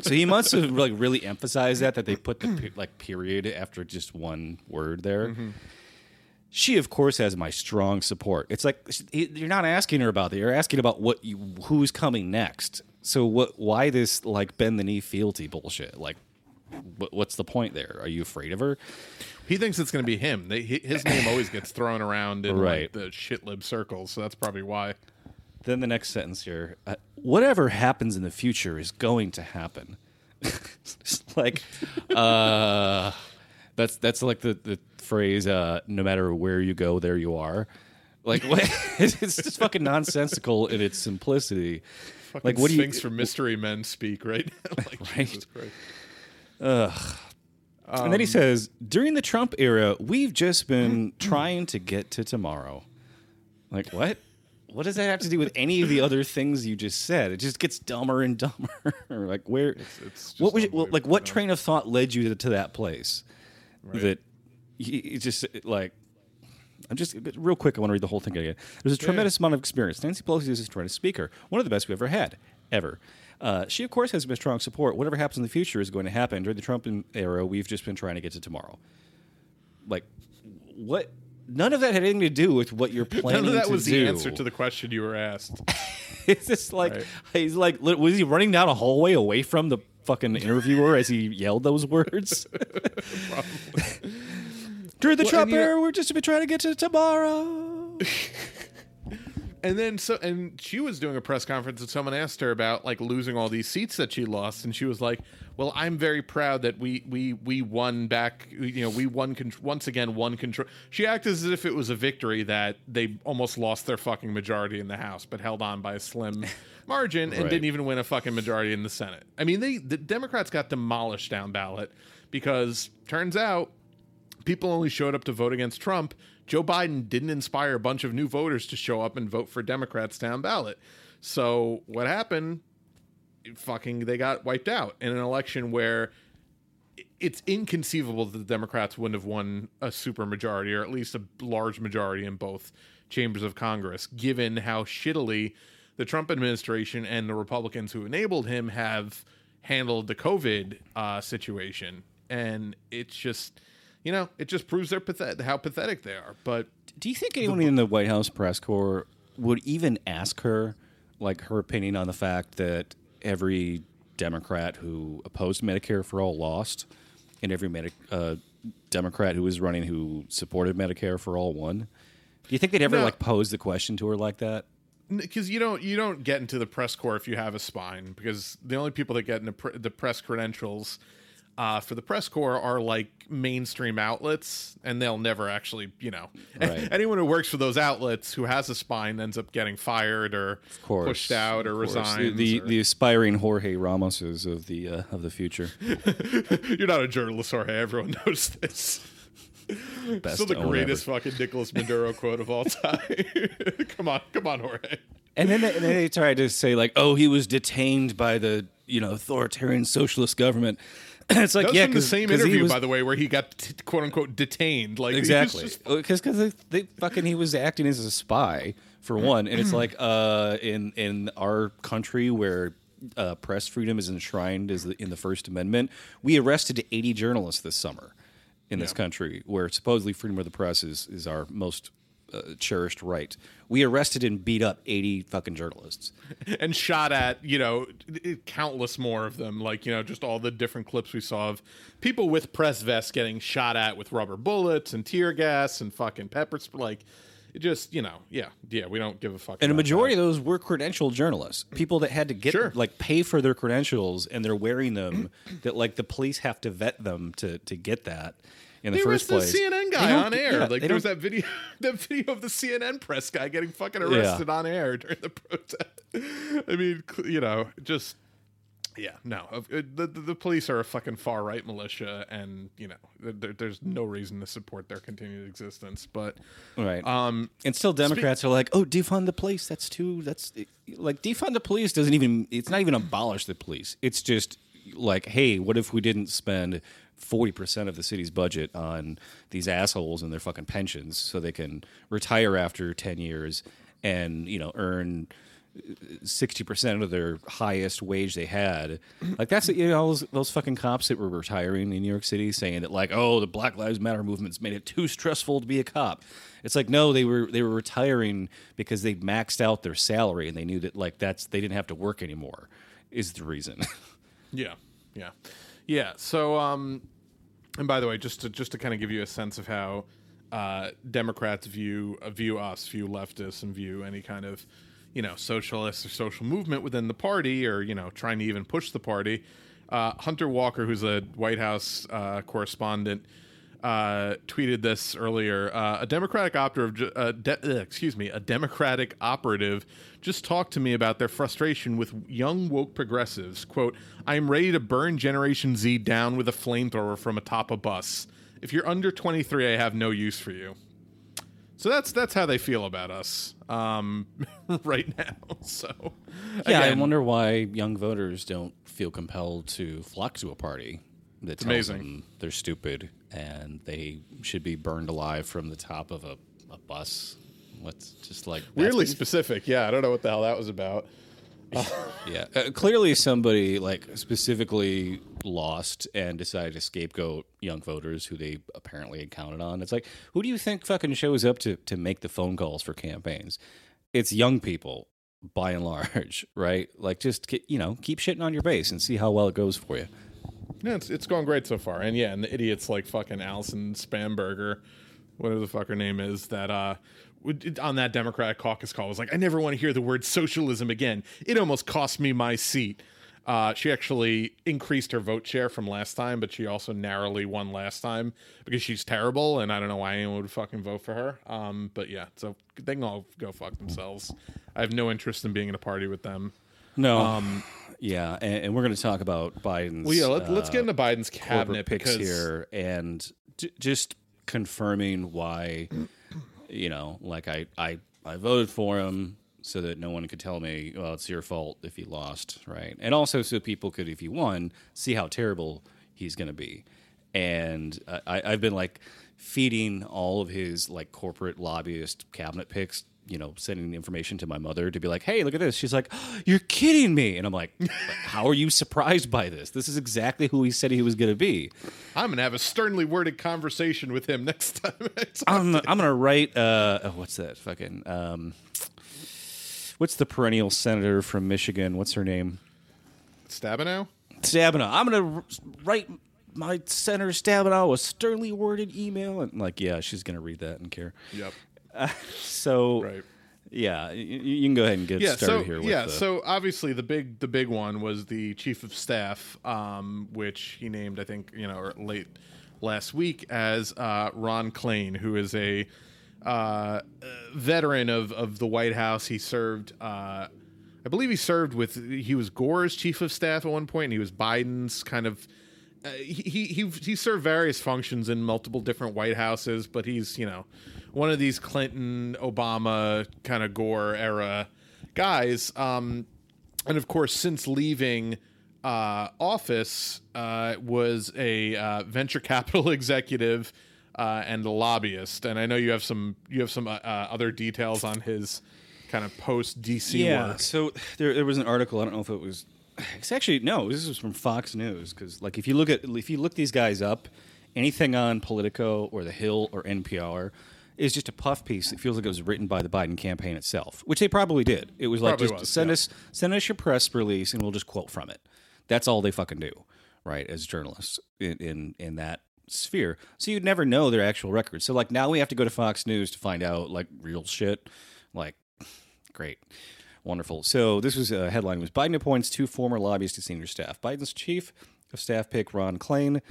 So he must have like really emphasized that, that they put the like period after just one word there. Mm-hmm. She, of course, has my strong support. It's like you're not asking her about that. You're asking about what you, who's coming next. So what? Why this like bend the knee fealty bullshit? Like, what, what's the point there? Are you afraid of her? He thinks it's going to be him. They, his name always gets thrown around in right. like, the shit lib circles. So that's probably why. Then the next sentence here: uh, whatever happens in the future is going to happen. Like, uh, that's that's like the the. phrase, uh, no matter where you go, there you are. Like, what? It's just fucking nonsensical in its simplicity. Fucking like, what do you think for mystery men speak, right? Like, right. Jesus Christ. Ugh. Um, and then he says, during the Trump era, we've just been trying to get to tomorrow. Like, what? What does that have to do with any of the other things you just said? It just gets dumber and dumber. Like, where? It's, it's just what was you, well, like, what train of thought led you to, to that place? Right. That. It's just like, I'm just real quick. I want to read the whole thing again. There's a tremendous yeah. amount of experience. Nancy Pelosi is a tremendous speaker, one of the best we ever had, ever. Uh, she, of course, has been strong support. Whatever happens in the future is going to happen. During the Trump era, we've just been trying to get to tomorrow. Like, what? None of that had anything to do with what you're planning to do. None of that was do. the answer to the question you were asked. It's just like, right. he's like, was he running down a hallway away from the fucking interviewer as he yelled those words? Probably. During the well, Trump era, we're just been trying to get to tomorrow. And then so, and she was doing a press conference, and someone asked her about like losing all these seats that she lost, and she was like, "Well, I'm very proud that we we we won back. You know, we won con- once again won control." She acted as if it was a victory that they almost lost their fucking majority in the House, but held on by a slim margin, right. and didn't even win a fucking majority in the Senate. I mean, they the Democrats got demolished down ballot because turns out people only showed up to vote against Trump. Joe Biden didn't inspire a bunch of new voters to show up and vote for Democrats down ballot. So what happened? Fucking they got wiped out in an election where it's inconceivable that the Democrats wouldn't have won a supermajority or at least a large majority in both chambers of Congress, given how shittily the Trump administration and the Republicans who enabled him have handled the COVID uh, situation. And it's just... You know, it just proves they're pathet- how pathetic they are. But do you think anyone the, in the White House press corps would even ask her, like, her opinion on the fact that every Democrat who opposed Medicare for All lost, and every Medi- uh, Democrat who was running who supported Medicare for All won? Do you think they'd ever no. like pose the question to her like that? Because you don't you don't get into the press corps if you have a spine, because the only people that get into pr- the press credentials. Uh, for the press corps are like mainstream outlets, and they'll never actually, you know, right. anyone who works for those outlets who has a spine ends up getting fired or course, pushed out or resigns. The, the, or... the aspiring Jorge Ramoses of the uh, of the future. You're not a journalist, Jorge. Everyone knows this. Best Still the greatest ever. fucking Nicolas Maduro quote of all time. Come on, come on, Jorge. And then, they, and then they tried to say like, oh, he was detained by the you know authoritarian socialist government. It's like, that was yeah, in the same interview, was, by the way, where he got t- quote unquote detained. Like exactly, because because they, they fucking he was acting as a spy for one, and it's like uh, in in our country where uh, press freedom is enshrined as the, in the First Amendment, we arrested eighty journalists this summer in yeah. this country, where supposedly freedom of the press is is our most Uh, cherished right. We arrested and beat up eighty fucking journalists and shot at, you know, countless more of them. Like, you know, just all the different clips we saw of people with press vests getting shot at with rubber bullets and tear gas and fucking pepper spray. Like, it just, you know, yeah, yeah, we don't give a fuck. And a majority that. of those were credentialed journalists, people that had to get, sure. like, pay for their credentials, and they're wearing them that, like, the police have to vet them to, to get that. In the there first was the place. C N N guy on air. Yeah, like there was that video, that video of the C N N press guy getting fucking arrested yeah. on air during the protest. I mean, you know, just yeah, no. The, the police are a fucking far right militia, and you know, there, there's no reason to support their continued existence. But right, um, and still Democrats speak- are like, oh, defund the police. That's too. That's like defund the police doesn't even. It's not even abolish the police. It's just like, hey, what if we didn't spend forty percent of the city's budget on these assholes and their fucking pensions so they can retire after ten years and, you know, earn sixty percent of their highest wage they had. Like, that's, you know, those, those fucking cops that were retiring in New York City saying that, like, oh, the Black Lives Matter movement's made it too stressful to be a cop. It's like, no, they were they were retiring because they maxed out their salary and they knew that, like, that's they didn't have to work anymore is the reason. Yeah, yeah. Yeah, so, um, and by the way, just to just to kind of give you a sense of how uh, Democrats view uh, view us, view leftists, and view any kind of, you know, socialist or social movement within the party, or, you know, trying to even push the party, uh, Hunter Walker, who's a White House uh, correspondent, uh, tweeted this earlier. Uh, a Democratic operative, uh, de- excuse me, a Democratic operative just talked to me about their frustration with young woke progressives. Quote, "I'm ready to burn Generation Z down with a flamethrower from atop a bus. If you're under twenty-three, I have no use for you." So that's that's how they feel about us um, right now. So yeah, again, I wonder why young voters don't feel compelled to flock to a party that tells amazing. them they're stupid and they should be burned alive from the top of a, a bus. What's just like weirdly specific. Yeah, I don't know what the hell that was about. Yeah. Uh, clearly somebody like specifically lost and decided to scapegoat young voters who they apparently had counted on. It's like, who do you think fucking shows up to, to make the phone calls for campaigns? It's young people by and large, right? Like just, you know, keep shitting on your base and see how well it goes for you. Yeah, it's, it's going great so far. And yeah, and the idiots like fucking Alison Spamberger, whatever the fuck her name is, that uh, on that Democratic caucus call was like, I never want to hear the word socialism again. It almost cost me my seat. Uh, she actually increased her vote share from last time, but she also narrowly won last time because she's terrible, and I don't know why anyone would fucking vote for her. Um, but yeah, so they can all go fuck themselves. I have no interest in being in a party with them. No. Um, yeah, and, and we're going to talk about Biden's... Well, yeah, let, uh, let's get into Biden's cabinet picks because... here, and d- just... confirming why, you know, like I, I, I voted for him so that no one could tell me, well, it's your fault if he lost, right? And also so people could, if he won, see how terrible he's going to be. And uh, I, I've been, like, feeding all of his, like, corporate lobbyist cabinet picks, you know, sending information to my mother to be like, hey, look at this. She's like, oh, you're kidding me. And I'm like, how are you surprised by this? This is exactly who he said he was going to be. I'm going to have a sternly worded conversation with him next time. I'm, I'm going to write, uh, oh, what's that fucking, um, what's the perennial senator from Michigan? What's her name? Stabenow? Stabenow. I'm going to write my Senator Stabenow a sternly worded email. And like, yeah, she's going to read that and care. Yep. Uh, so, right. yeah, you, you can go ahead and get yeah, started so, here. With yeah, the... so obviously the big the big one was the chief of staff, um, which he named, I think, you know, late last week as uh, Ron Klain, who is a uh, veteran of, of the White House. He served, uh, I believe he served with, he was Gore's chief of staff at one point, and he was Biden's kind of, uh, he, he, he served various functions in multiple different White Houses, but he's, you know, one of these Clinton, Obama, kind of Gore era guys. Um, and, of course, since leaving uh, office, uh, was a uh, venture capital executive uh, and a lobbyist. And I know you have some you have some uh, other details on his kind of post-D C yeah, work. Yeah, so there, there was an article. I don't know if it was – it's actually – no, this was from Fox News because, like, if you look at if you look these guys up, anything on Politico or The Hill or N P R – is just a puff piece that feels like it was written by the Biden campaign itself, which they probably did. It was like, probably just was, send yeah. us send us your press release and we'll just quote from it. That's all they fucking do, right, as journalists in, in, in that sphere. So you'd never know their actual records. So, like, now we have to go to Fox News to find out, like, real shit. Like, great. Wonderful. So this was a headline. It was Biden appoints two former lobbyists to senior staff. Biden's chief of staff pick, Ron Klain.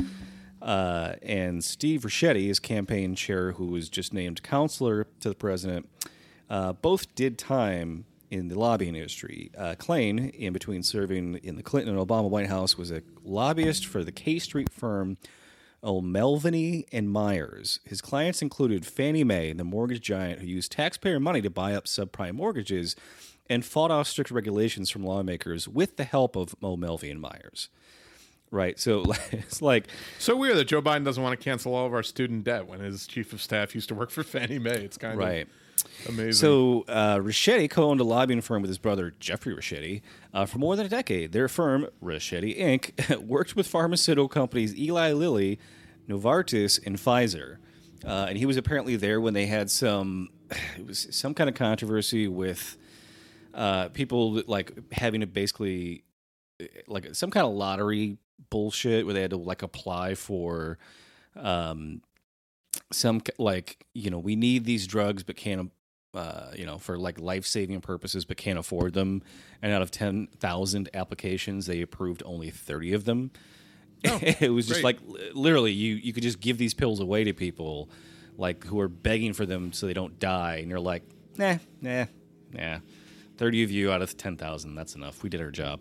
Uh, and Steve Ricchetti, his campaign chair, who was just named counselor to the president, uh, both did time in the lobbying industry. Uh, Klain, in between serving in the Clinton and Obama White House, was a lobbyist for the K Street firm O'Melveny and Myers. His clients included Fannie Mae, the mortgage giant who used taxpayer money to buy up subprime mortgages and fought off strict regulations from lawmakers with the help of O'Melveny and Myers. Right, so it's like... So weird that Joe Biden doesn't want to cancel all of our student debt when his chief of staff used to work for Fannie Mae. It's kind right. of amazing. So uh, Ricchetti co-owned a lobbying firm with his brother, Jeffrey Ricchetti, uh, for more than a decade. Their firm, Ricchetti Incorporated, worked with pharmaceutical companies Eli Lilly, Novartis, and Pfizer. Uh, and he was apparently there when they had some... It was some kind of controversy with uh, people that, like having to basically... like some kind of lottery... bullshit where they had to like apply for um some like you know we need these drugs but can't uh you know for like life-saving purposes but can't afford them, and out of ten thousand applications they approved only thirty of them. Oh, it was just great. Like literally you you could just give these pills away to people like who are begging for them so they don't die, and you're like nah nah nah thirty of you out of ten thousand, that's enough, we did our job.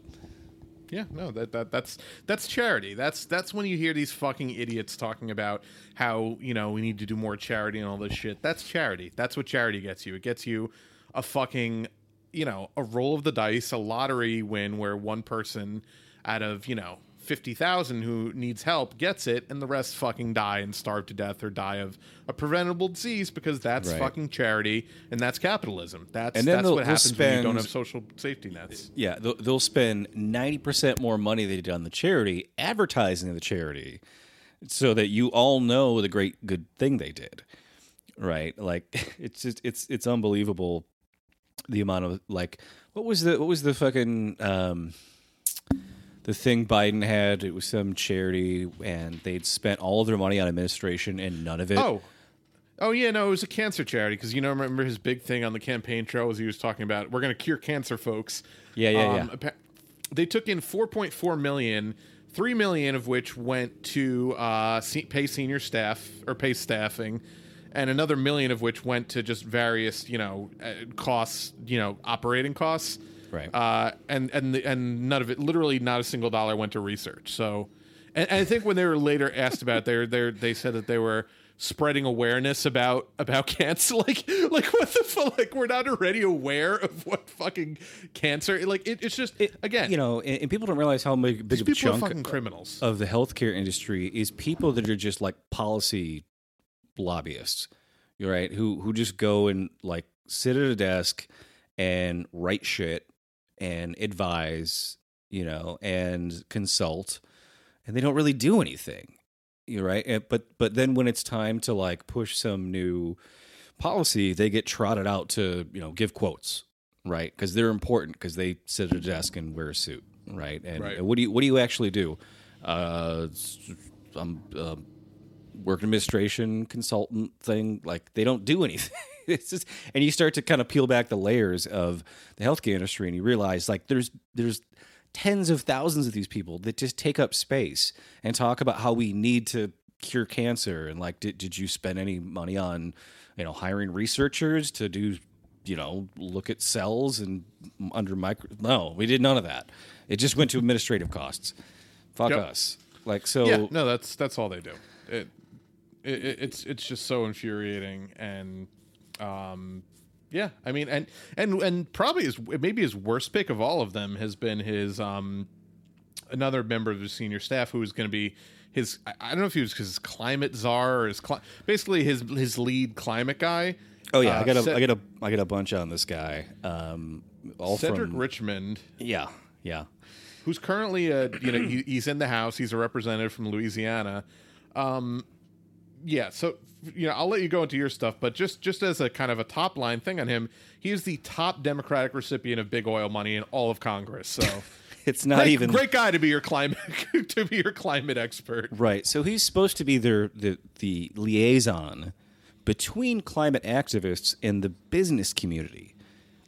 Yeah, no, that that that's that's charity. That's that's when you hear these fucking idiots talking about how, you know, we need to do more charity and all this shit. That's charity. That's what charity gets you. It gets you a fucking, you know, a roll of the dice, a lottery win where one person out of, you know, fifty thousand who needs help gets it, and the rest fucking die and starve to death or die of a preventable disease, because that's right. fucking charity, and that's capitalism. That's, and that's what happens spend, when you don't have social safety nets. Yeah, they'll, they'll spend ninety percent more money they did on the charity advertising the charity so that you all know the great good thing they did, right? Like, it's just, it's it's unbelievable the amount of, like, what was the what was the fucking um, the thing Biden had? It was some charity, and they'd spent all of their money on administration and none of it. Oh, oh yeah, no, it was a cancer charity, because, you know, remember his big thing on the campaign trail was he was talking about, we're going to cure cancer, folks. Yeah, yeah, um, yeah. They took in four point four million dollars, three million dollars of which went to uh, pay senior staff or pay staffing, and another million of which went to just various, you know, costs, you know, operating costs. Right. Uh, and and the, and none of it, literally not a single dollar went to research. So, and, and I think when they were later asked about it, they they said that they were spreading awareness about about cancer. Like, like what the fuck? Like, we're not already aware of what fucking cancer. Like, it, it's just, it, again. You know, and, and people don't realize how big, big of a chunk fucking criminals of the healthcare industry is people that are just like policy lobbyists, right? Who who just go and like sit at a desk and write shit and advise, you know, and consult, and they don't really do anything, you're right? But but then when it's time to like push some new policy, they get trotted out to, you know, give quotes, right? Because they're important, because they sit at a desk and wear a suit, right? And, right. and what do you what do you actually do? Uh, I'm uh, work administration consultant thing. Like, they don't do anything. It's just, and you start to kind of peel back the layers of the healthcare industry, and you realize, like, there's there's tens of thousands of these people that just take up space and talk about how we need to cure cancer. And like, did did you spend any money on, you know, hiring researchers to do, you know, look at cells and under micro? No, we did none of that. It just went to administrative costs. Fuck yep. us. Like, so. Yeah, no, that's that's all they do. It, it it's it's just so infuriating. And. Um, yeah, I mean, and, and, and probably his, maybe his worst pick of all of them has been his, um, another member of the senior staff who was going to be his, I don't know if he was his climate czar or his, cli- basically his, his lead climate guy. Oh yeah. Uh, I got a, Ced- I got a, I got a bunch on this guy. Um, all Cedric from, Richmond. Yeah. Yeah. Who's currently a, you know, he, he's in the House. He's a representative from Louisiana. Um, yeah. So, you know, I'll let you go into your stuff, but just, just as a kind of a top line thing on him, he is the top Democratic recipient of big oil money in all of Congress. So it's not great, even great guy to be your climate to be your climate expert, right? So he's supposed to be their the the liaison between climate activists and the business community.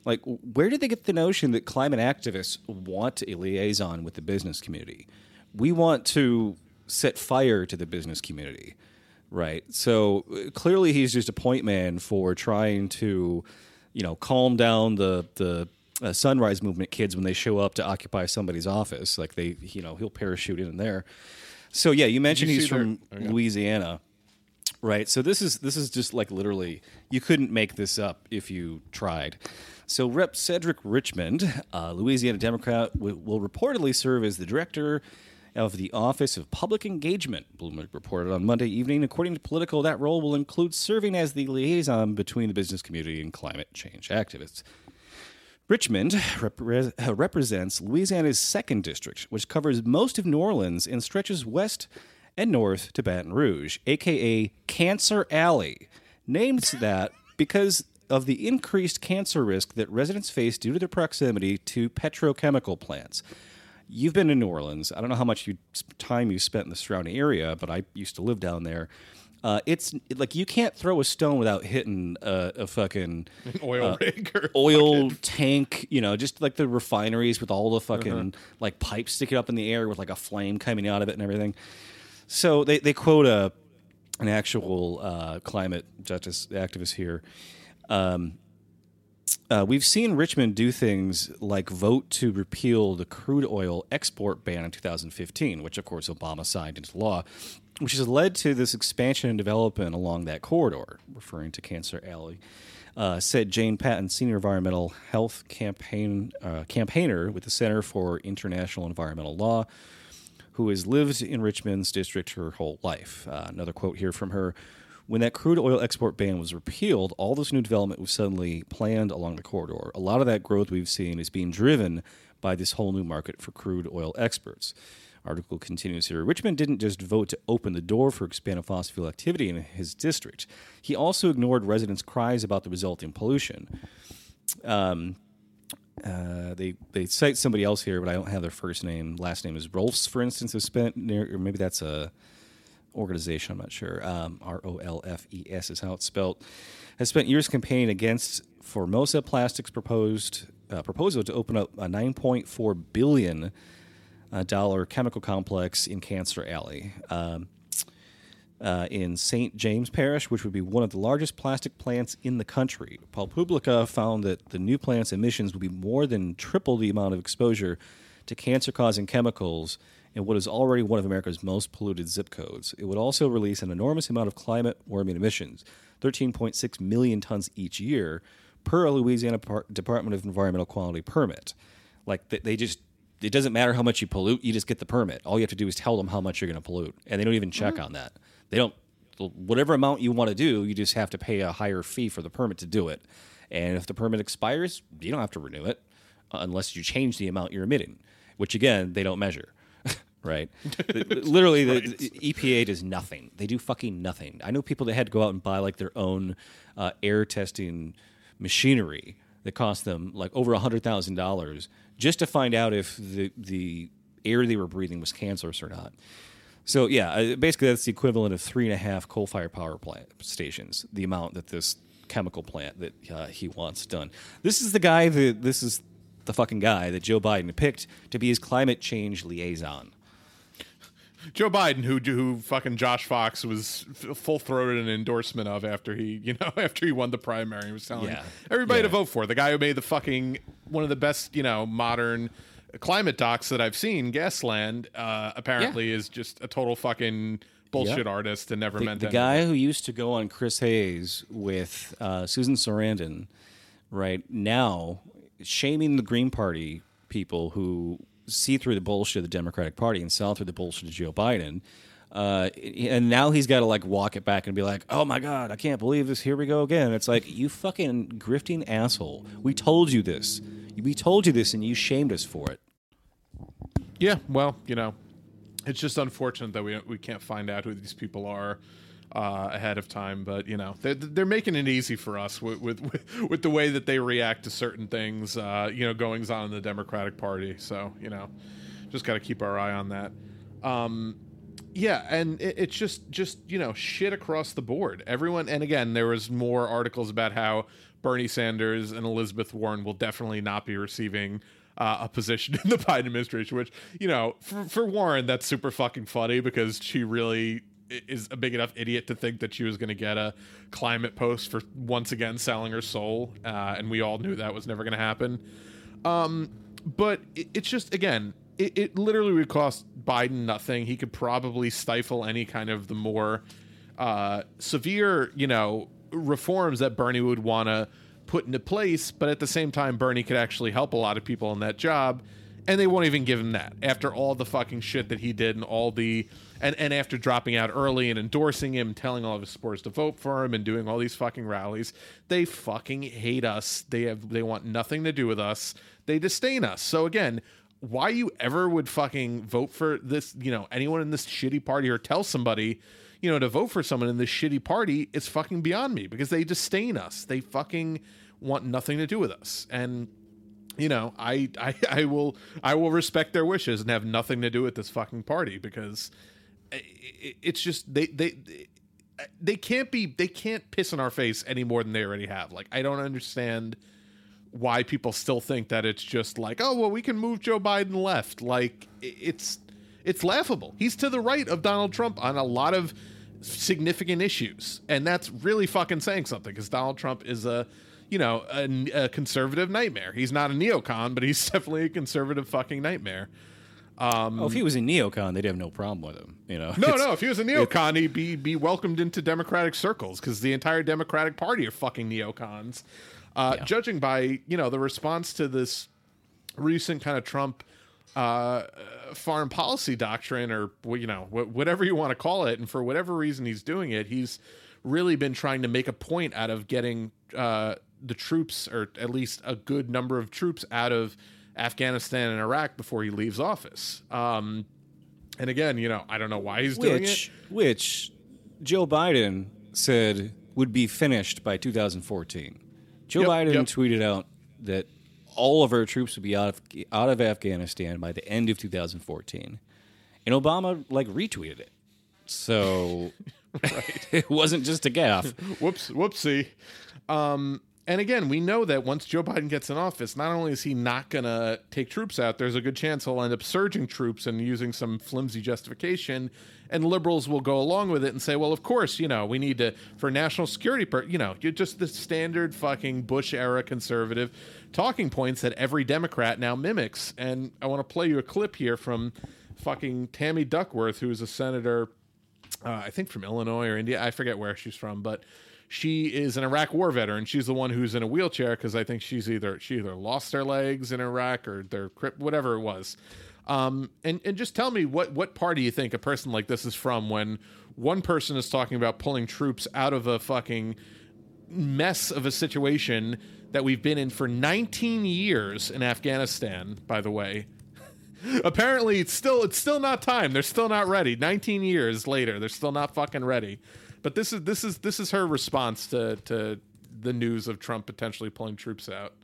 Like, where did they get the notion that climate activists want a liaison with the business community? We want to set fire to the business community. Right. So clearly he's just a point man for trying to, you know, calm down the the uh, Sunrise Movement kids when they show up to occupy somebody's office. Like, they, you know, he'll parachute in there. So, yeah, you mentioned you he's from their, Louisiana. Right. So this is this is just like, literally, you couldn't make this up if you tried. So Representative Cedric Richmond, uh, Louisiana Democrat, w- will reportedly serve as the director of the Office of Public Engagement, Bloomberg reported on Monday evening. According to Politico, that role will include serving as the liaison between the business community and climate change activists. Richmond rep- represents Louisiana's second district, which covers most of New Orleans and stretches west and north to Baton Rouge, a k a. Cancer Alley, named that because of the increased cancer risk that residents face due to their proximity to petrochemical plants. You've been to New Orleans. I don't know how much you, time you spent in the surrounding area, but I used to live down there. Uh, it's like, you can't throw a stone without hitting a, a fucking An oil uh, rig or oil fucking... tank, you know, just like the refineries with all the fucking uh-huh. like pipes sticking up in the air with like a flame coming out of it and everything. So they, they quote a, an actual uh, climate justice activist here. Um Uh, we've seen Richmond do things like vote to repeal the crude oil export ban in two thousand fifteen, which, of course, Obama signed into law, which has led to this expansion and development along that corridor, referring to Cancer Alley, uh, said Jane Patton, senior environmental health campaign uh, campaigner with the Center for International Environmental Law, who has lived in Richmond's district her whole life. Uh, another quote here from her. When that crude oil export ban was repealed, all this new development was suddenly planned along the corridor. A lot of that growth we've seen is being driven by this whole new market for crude oil exports. Article continues here. Richmond didn't just vote to open the door for expanded fossil fuel activity in his district. He also ignored residents' cries about the resulting pollution. Um, uh, they they cite somebody else here, but I don't have their first name. Last name is Rolfs, for instance, has spent near, or maybe that's a organization, I'm not sure. Um, R O L F E S is how it's spelled. Has spent years campaigning against Formosa Plastics' proposed uh, proposal to open up a nine point four billion dollars A dollar chemical complex in Cancer Alley um, uh, in Saint James Parish, which would be one of the largest plastic plants in the country. PaulPublica found that the new plant's emissions would be more than triple the amount of exposure to cancer-causing chemicals in what is already one of America's most polluted zip codes. It would also release an enormous amount of climate-warming emissions, thirteen point six million tons each year, per a Louisiana Department of Environmental Quality permit. Like, they just... It doesn't matter how much you pollute, you just get the permit. All you have to do is tell them how much you're going to pollute, and they don't even check mm-hmm. on that. They don't, whatever amount you want to do, you just have to pay a higher fee for the permit to do it. And if the permit expires, you don't have to renew it unless you change the amount you're emitting, which, again, they don't measure, right? Literally, right. The, the E P A does nothing. They do fucking nothing. I know people that had to go out and buy, like, their own uh, air testing machinery that cost them, like, over one hundred thousand dollars just to find out if the the air they were breathing was cancerous or not. So, yeah, basically that's the equivalent of three and a half coal-fired power plant stations, the amount that this chemical plant that uh, he wants done. This is the guy that this is the fucking guy that Joe Biden picked to be his climate change liaison. Joe Biden, who who fucking Josh Fox was full-throated an endorsement of after he, you know, after he won the primary, he was telling yeah. everybody yeah. to vote for the guy who made the fucking one of the best, you know, modern climate docs that I've seen, Gasland, uh, apparently yeah. is just a total fucking bullshit yep. artist and never the, meant the anything. Guy who used to go on Chris Hayes with uh, Susan Sarandon, right now shaming the Green Party people who see through the bullshit of the Democratic Party and sell through the bullshit of Joe Biden. Uh, and now he's got to, like, walk it back and be like, oh, my God, I can't believe this. Here we go again. It's like, you fucking grifting asshole. We told you this. We told you this, and you shamed us for it. Yeah, well, you know, it's just unfortunate that we we can't find out who these people are uh, ahead of time. But, you know, they're, they're making it easy for us with, with, with, with the way that they react to certain things, uh, you know, goings-on in the Democratic Party. So, you know, just got to keep our eye on that. Um Yeah, and it, it's just, just, you know, shit across the board. Everyone, and again, there was more articles about how Bernie Sanders and Elizabeth Warren will definitely not be receiving uh, a position in the Biden administration, which, you know, for, for Warren, that's super fucking funny because she really is a big enough idiot to think that she was going to get a climate post for once again selling her soul, uh, and we all knew that was never going to happen. Um, but it, it's just, again... It, it literally would cost Biden nothing. He could probably stifle any kind of the more uh, severe, you know, reforms that Bernie would want to put into place. But at the same time, Bernie could actually help a lot of people in that job. And they won't even give him that after all the fucking shit that he did and all the and, and after dropping out early and endorsing him, telling all of his supporters to vote for him and doing all these fucking rallies. They fucking hate us. They have they want nothing to do with us. They disdain us. So, again, why you ever would fucking vote for this, you know, anyone in this shitty party or tell somebody, you know, to vote for someone in this shitty party is fucking beyond me because they disdain us. They fucking want nothing to do with us. And, you know, I, I, I will, I will respect their wishes and have nothing to do with this fucking party because it, it's just, they, they, they can't be, they can't piss in our face any more than they already have. Like, I don't understand why people still think that it's just like, oh, well, we can move Joe Biden left. Like, it's it's laughable. He's to the right of Donald Trump on a lot of significant issues. And that's really fucking saying something because Donald Trump is a, you know, a, a conservative nightmare. He's not a neocon, but he's definitely a conservative fucking nightmare. Um, oh, if he was a neocon, they'd have no problem with him. You know, no, it's, no. If he was a neocon, he'd be, be welcomed into Democratic circles because the entire Democratic Party are fucking neocons. Uh, yeah. Judging by, you know, the response to this recent kind of Trump uh, foreign policy doctrine, or, you know, whatever you want to call it. And for whatever reason he's doing it, he's really been trying to make a point out of getting uh, the troops, or at least a good number of troops, out of Afghanistan and Iraq before he leaves office. Um, and again, you know, I don't know why he's doing which, it. Which Joe Biden said would be finished by two thousand fourteen. Joe yep, Biden yep. tweeted out that all of our troops would be out of out of Afghanistan by the end of two thousand fourteen. And Obama, like, retweeted it. So right. it wasn't just a gaffe. Whoops, whoopsie. Um, and again, we know that once Joe Biden gets in office, not only is he not going to take troops out, there's a good chance he'll end up surging troops and using some flimsy justification. And liberals will go along with it and say, well, of course, you know, we need to, for national security, per- you know, you're just the standard fucking Bush-era conservative talking points that every Democrat now mimics. And I want to play you a clip here from fucking Tammy Duckworth, who is a senator, uh, I think from Illinois or India. I forget where she's from, but she is an Iraq war veteran. She's the one who's in a wheelchair because I think she's either she either lost their legs in Iraq or their crypt, whatever it was. Um, and, and just tell me what, what party you think a person like this is from when one person is talking about pulling troops out of a fucking mess of a situation that we've been in for nineteen years in Afghanistan, by the way. Apparently, it's still it's still not time. They're still not ready. nineteen years later, they're still not fucking ready. But this is this is this is her response to, to the news of Trump potentially pulling troops out.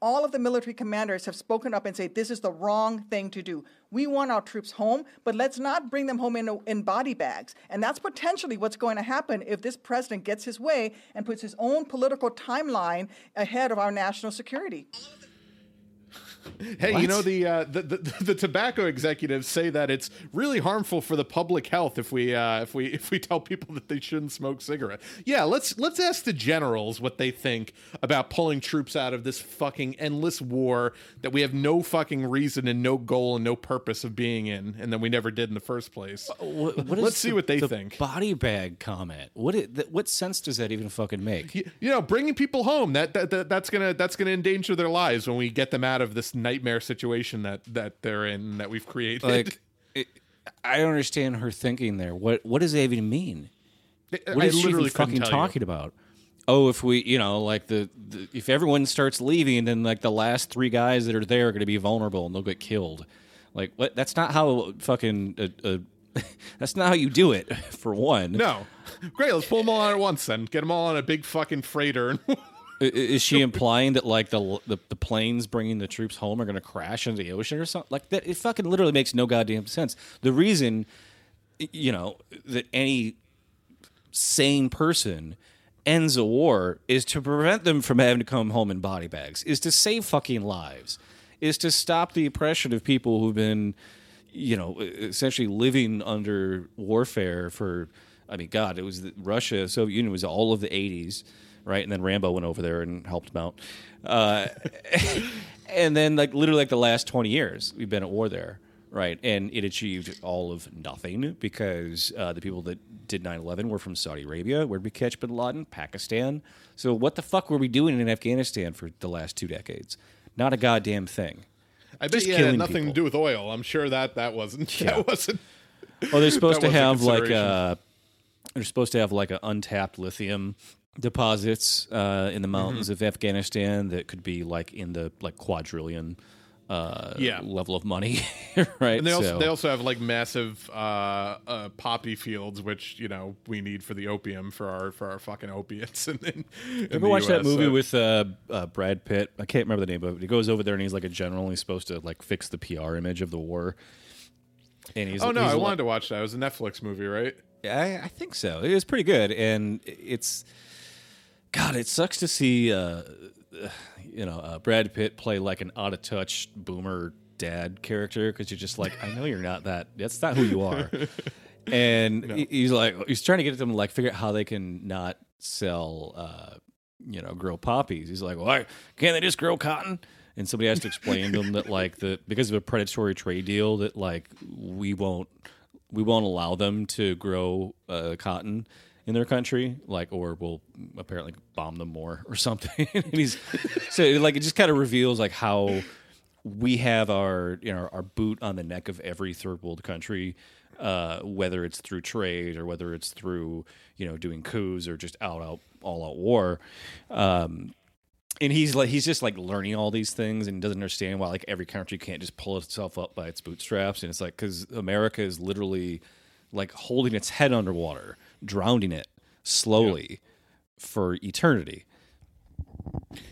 All of the military commanders have spoken up and said this is the wrong thing to do. We want our troops home, but let's not bring them home in, in body bags. And that's potentially what's going to happen if this president gets his way and puts his own political timeline ahead of our national security. Hey, what? You know, the, uh, the the the tobacco executives say that it's really harmful for the public health if we uh, if we if we tell people that they shouldn't smoke cigarettes. Yeah, let's let's ask the generals what they think about pulling troops out of this fucking endless war that we have no fucking reason and no goal and no purpose of being in, and that we never did in the first place. What, what let's see the, what they the think. Body bag comment. What is, th- what sense does that even fucking make? You, you know, bringing people home that, that that that's gonna that's gonna endanger their lives when we get them out of this nightmare situation that that they're in, that we've created. Like, it, I don't understand her thinking there. What what does that even mean? What is I literally she even fucking talking you. about? Oh, if we, you know, like the, the if everyone starts leaving, then like the last three guys that are there are going to be vulnerable and they'll get killed. Like, what? That's not how fucking uh, uh, that's not how you do it. For one, no. Great, let's pull them all out at once then. Get them all on a big fucking freighter and. Is she implying that, like, the, the the planes bringing the troops home are going to crash into the ocean or something? Like, that, it fucking literally makes no goddamn sense. The reason, you know, that any sane person ends a war is to prevent them from having to come home in body bags, is to save fucking lives, is to stop the oppression of people who've been, you know, essentially living under warfare for, I mean, God, it was the, Russia, Soviet Union was all of the eighties. Right, and then Rambo went over there and helped him out. Uh, and then, like, literally, like, the last twenty years, we've been at war there, right? And it achieved all of nothing because uh, the people that did nine eleven were from Saudi Arabia. Where'd we catch bin Laden? Pakistan. So what the fuck were we doing in Afghanistan for the last two decades? Not a goddamn thing. I bet you had nothing people. to do with oil. I'm sure that that wasn't. Yeah. That wasn't. Oh, they're supposed to have, like, a, they're supposed to have, like, an untapped lithium deposits uh, in the mountains mm-hmm. of Afghanistan that could be like in the like quadrillion uh, yeah. level of money, right? And they also so. they also have like massive uh, uh, poppy fields, which you know we need for the opium for our for our fucking opiates. And then ever watch that movie so. with uh, uh, Brad Pitt? I can't remember the name of it. He goes over there and he's like a general. And he's supposed to like fix the P R image of the war. And he's oh no, he's I wanted lot- to watch that. It was a Netflix movie, right? I, I think so. It was pretty good, and it's. God, it sucks to see, uh, you know, uh, Brad Pitt play like an out-of-touch boomer dad character because you're just like, I know you're not that. That's not who you are. And no. he's like, he's trying to get them to like figure out how they can not sell, uh, you know, grow poppies. He's like, why can't they just grow cotton? And somebody has to explain to them that like the because of a predatory trade deal that like we won't we won't allow them to grow uh, cotton in their country, like, or we'll apparently bomb them more or something. And he's so, like, it just kind of reveals like how we have our, you know, our boot on the neck of every third world country, uh, whether it's through trade or whether it's through, you know, doing coups or just out, out, all out war. Um, and he's like, he's just like learning all these things and doesn't understand why like every country can't just pull itself up by its bootstraps. And it's like, cause America is literally like holding its head underwater, drowning it slowly yeah. for eternity.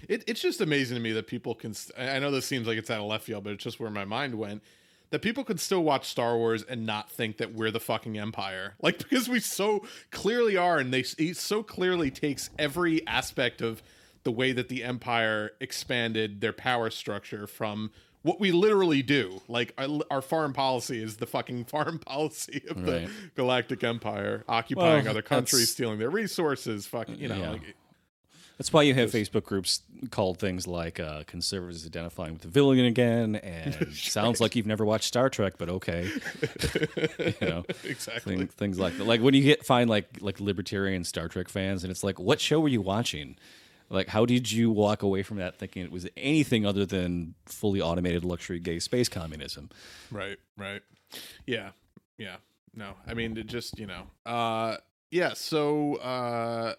It, it's just amazing to me that people can. I know this seems like it's out of left field, but it's just where my mind went. That people could still watch Star Wars and not think that we're the fucking empire, like because we so clearly are, and they he so clearly takes every aspect of the way that the empire expanded their power structure from what we literally do. Like our, our foreign policy is the fucking foreign policy of right. the Galactic Empire, occupying well, other countries, stealing their resources, fucking you know. Yeah. Like, that's why you have Facebook groups called things like uh, Conservatives Identifying with the Villain Again, and sounds like you've never watched Star Trek, but okay. you know, exactly. Things, things like that. Like when you get find like like libertarian Star Trek fans, and it's like, what show were you watching? Like, how did you walk away from that thinking it was anything other than fully automated luxury gay space communism? Right, right. Yeah, yeah. No, I mean, it just, you know. Uh, yeah, so... Uh,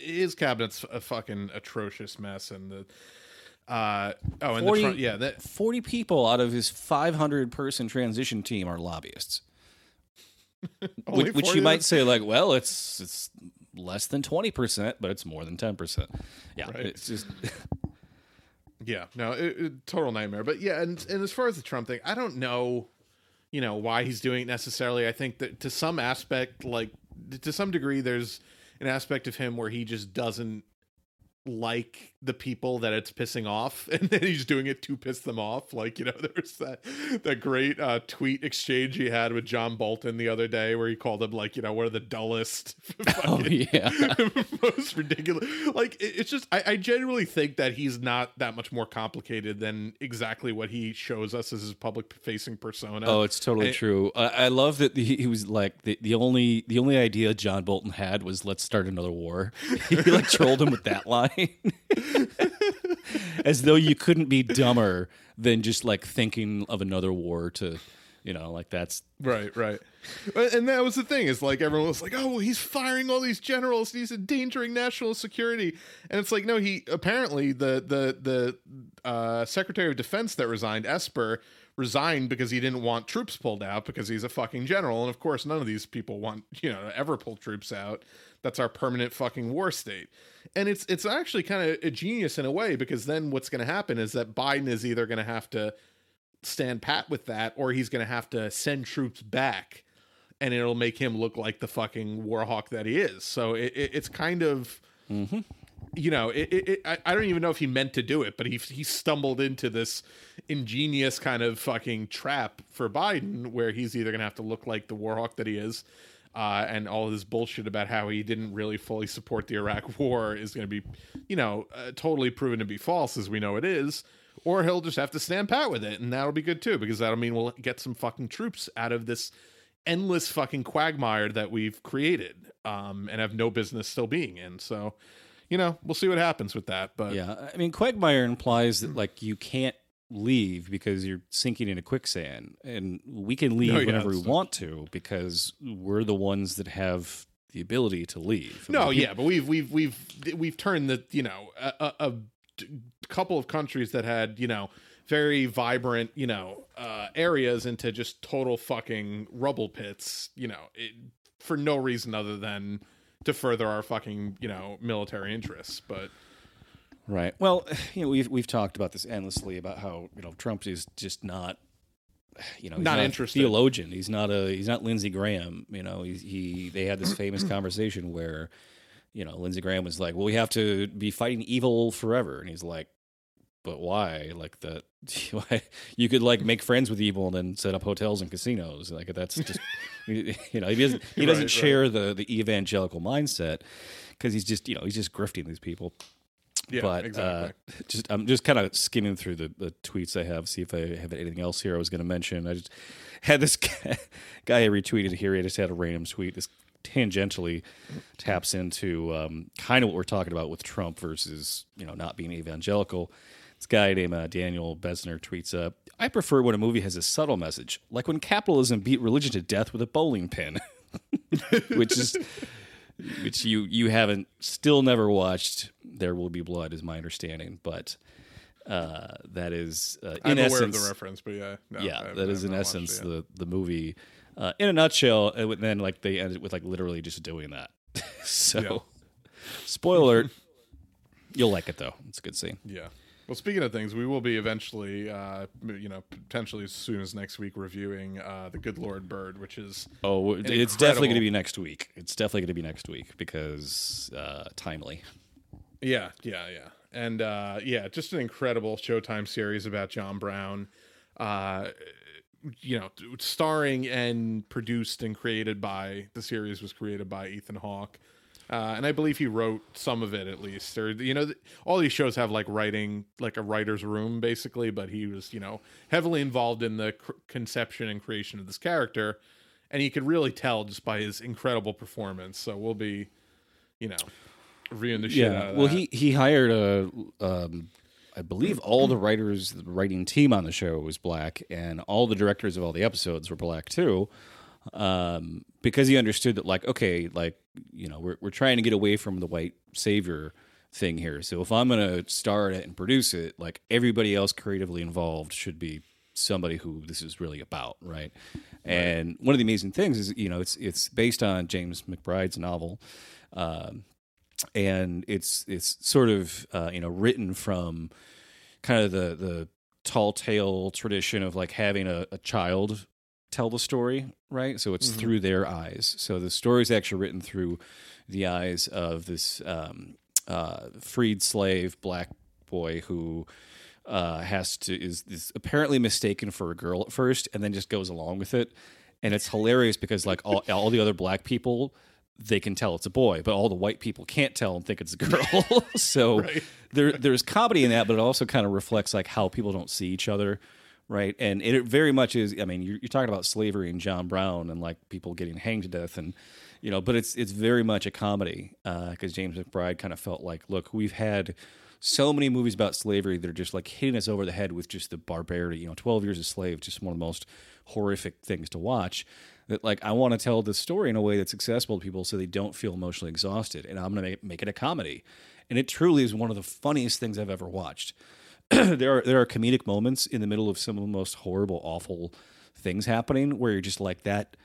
his cabinet's a fucking atrocious mess, and the uh oh, and forty, the front, yeah, that forty people out of his five hundred person transition team are lobbyists, which, which you might say like, well, it's it's less than twenty percent, but it's more than ten percent. Yeah, right. It's just yeah, no, it, it, total nightmare. But yeah, and and as far as the Trump thing, I don't know, you know, why he's doing it necessarily. I think that to some aspect, like to some degree, there's an aspect of him where he just doesn't like the people that it's pissing off, and then he's doing it to piss them off. Like, you know, there's that that great uh, tweet exchange he had with John Bolton the other day where he called him like, you know, one of the dullest, oh, yeah. most ridiculous. Like, it, it's just, I, I genuinely think that he's not that much more complicated than exactly what he shows us as his public-facing persona. Oh, it's totally and, true. I, I love that he, he was like the, the only the only idea John Bolton had was let's start another war. He like trolled him with that line. As though you couldn't be dumber than just like thinking of another war to, you know, like that's right, right. And that was the thing, is like everyone was like, oh, well, he's firing all these generals, he's endangering national security, and it's like, no, he apparently the the the uh, Secretary of Defense that resigned, Esper, resigned because he didn't want troops pulled out because he's a fucking general, and of course none of these people want, you know, to ever pull troops out. That's our permanent fucking war state. And it's it's actually kind of a genius in a way, because then what's going to happen is that Biden is either going to have to stand pat with that, or he's going to have to send troops back, and it'll make him look like the fucking war hawk that he is. So it, it, it's kind of, mm-hmm. you know, it, it, it, I, I don't even know if he meant to do it, but he he stumbled into this ingenious kind of fucking trap for Biden, where he's either going to have to look like the war hawk that he is, Uh, and all this bullshit about how he didn't really fully support the Iraq war is going to be, you know, uh, totally proven to be false, as we know it is, or he'll just have to stand pat with it, and that'll be good too, because that'll mean we'll get some fucking troops out of this endless fucking quagmire that we've created, um, and have no business still being in. So, you know, we'll see what happens with that. But yeah, I mean, quagmire implies that like you can't leave because you're sinking into quicksand, and we can leave no, yeah, whenever we want to because we're the ones that have the ability to leave. I no, mean, yeah, but we've we've we've we've turned the you know a, a couple of countries that had, you know, very vibrant, you know, uh, areas into just total fucking rubble pits, you know, it, for no reason other than to further our fucking, you know, military interests, but. Right. Well, you know, we've we've talked about this endlessly about how, you know, Trump is just not, you know, he's not, not interested. A theologian. He's not a he's not Lindsey Graham. You know, he, he they had this famous conversation where, you know, Lindsey Graham was like, "Well, we have to be fighting evil forever," and he's like, "But why? Like that? You could like make friends with evil and then set up hotels and casinos. Like that's just, you know, he doesn't he doesn't right, share right. the the evangelical mindset, because he's just, you know, he's just grifting these people." Yeah, but exactly. uh, just I'm just kind of skimming through the, the tweets I have, see if I have anything else here I was going to mention. I just had this guy, guy I retweeted here. I just had a random tweet. This tangentially taps into um, kind of what we're talking about with Trump versus, you know, not being evangelical. This guy named uh, Daniel Besner tweets, uh, I prefer when a movie has a subtle message, like when capitalism beat religion to death with a bowling pin, which is which you, you haven't, still never watched. There Will Be Blood is my understanding, but uh, that is uh, in I'm essence. I'm aware of the reference, but yeah. No, yeah, I, that I is in essence it, yeah. the, the movie. Uh, in a nutshell, and then like they ended with like literally just doing that. So, yeah. Spoiler, you'll like it though. It's a good scene. Yeah. Well, speaking of things, we will be eventually, uh, you know, potentially as soon as next week, reviewing uh, The Good Lord Bird, which is oh, it's incredible... definitely going to be next week. It's definitely going to be next week because uh, timely. Yeah, yeah, yeah, and uh, yeah, just an incredible Showtime series about John Brown. Uh, you know, starring and produced and created by, the series was created by Ethan Hawke. Uh, and I believe he wrote some of it at least, or, you know, th- all these shows have like writing, like a writer's room basically, but he was, you know, heavily involved in the cr- conception and creation of this character. And you could really tell just by his incredible performance. So we'll be, you know, reviewing the shit yeah. out of well, that. Well, he, he hired a, um, I believe all the writers, the writing team on the show was black, and all the directors of all the episodes were black too, um, because he understood that, like, okay, like, you know, we're we're trying to get away from the white savior thing here. So if I'm going to star in it and produce it, like, everybody else creatively involved should be somebody who this is really about, right? Right. And one of the amazing things is, you know, it's it's based on James McBride's novel, um, and it's it's sort of uh, you know, written from kind of the the tall tale tradition of like having a, a child tell the story, right? So it's mm-hmm. through their eyes. So the story is actually written through the eyes of this um, uh, freed slave black boy who uh, has to is, is apparently mistaken for a girl at first, and then just goes along with it. And it's hilarious because like all all the other black people, they can tell it's a boy, but all the white people can't tell and think it's a girl. So right. there, there's comedy in that, but it also kind of reflects like how people don't see each other, right? And it very much is. I mean, you're, you're talking about slavery and John Brown and like people getting hanged to death, and you know, but it's it's very much a comedy because uh, James McBride kind of felt like, look, we've had so many movies about slavery that are just like hitting us over the head with just the barbarity. You know, twelve Years a Slave, just one of the most horrific things to watch. That like I want to tell this story in a way that's accessible to people so they don't feel emotionally exhausted, and I'm going to make it a comedy. And it truly is one of the funniest things I've ever watched. there are there are comedic moments in the middle of some of the most horrible, awful things happening where you're just like, that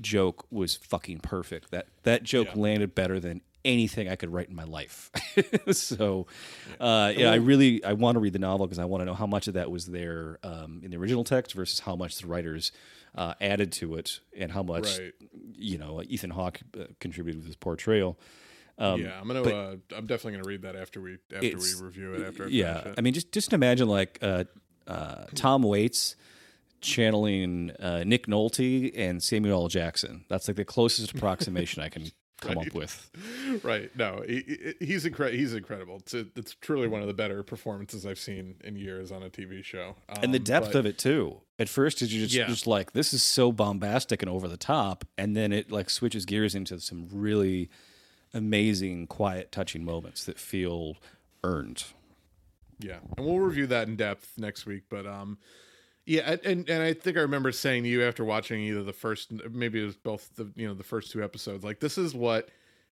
joke was fucking perfect. That that joke yeah. landed better than anything I could write in my life. So uh, yeah, I really I want to read the novel because I want to know how much of that was there um, in the original text versus how much the writers uh, added to it, and how much right. you know Ethan Hawke uh, contributed with his portrayal. Um, yeah, I'm gonna. Uh, I'm definitely gonna read that after we after we review it. After I yeah, it. I mean, just just imagine like uh, uh, Tom Waits channeling uh, Nick Nolte and Samuel L. Jackson. That's like the closest approximation I can come right. up with. Right. No, he, he's incre- he's incredible. It's, a, it's truly one of the better performances I've seen in years on a T V show. Um, and the depth but, of it too. At first it's just, yeah. just like, this is so bombastic and over the top, and then it like switches gears into some really amazing, quiet, touching moments that feel earned. Yeah. And we'll review that in depth next week, but um yeah, and and I think I remember saying to you after watching either the first, maybe it was both the you know the first two episodes, like, this is what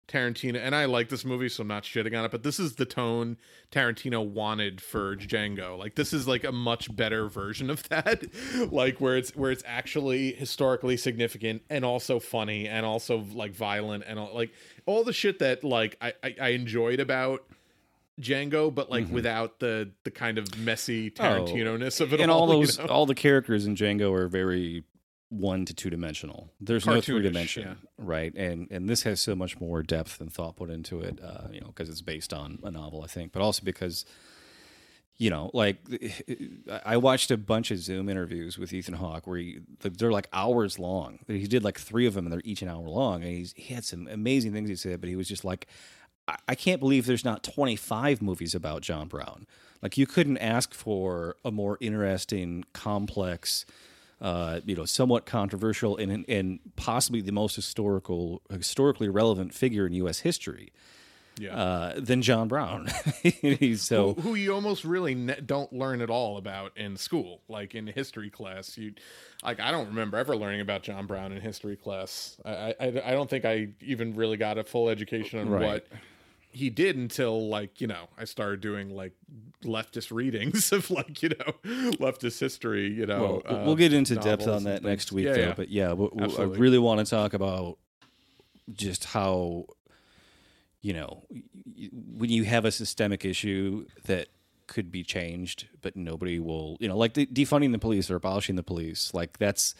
Tarantino, and I like this movie, so I'm not shitting on it, but this is the tone Tarantino wanted for Django. Like, this is like a much better version of that, like where it's where it's actually historically significant and also funny and also like violent and all, like all the shit that like I I, I enjoyed about Django, but like mm-hmm. without the the kind of messy Tarantino-ness oh, of it and all. And all those, you know? All the characters in Django are very one to two dimensional. There's Cartoonish, no three dimension, yeah. right? And and this has so much more depth and thought put into it, uh, you know, because it's based on a novel, I think, but also because, you know, like I watched a bunch of Zoom interviews with Ethan Hawke where he, they're like hours long. He did like three of them, and they're each an hour long. And he's, he had some amazing things he said, but he was just like, I can't believe there's not twenty-five movies about John Brown. Like, you couldn't ask for a more interesting, complex, uh, you know, somewhat controversial and and possibly the most historical, historically relevant figure in U S history. yeah. uh, than John Brown. so who, who you almost really ne- don't learn at all about in school, like in history class. You, like I don't remember ever learning about John Brown in history class. I, I, I don't think I even really got a full education on right. what he did until, like, you know, I started doing like leftist readings of, like, you know, leftist history, you know. Well, uh, we'll get into depth on that next week, yeah, though. Yeah. But yeah, we, we, I really want to talk about just how, you know, when you have a systemic issue that could be changed, but nobody will, you know, like the, defunding the police or abolishing the police, like that's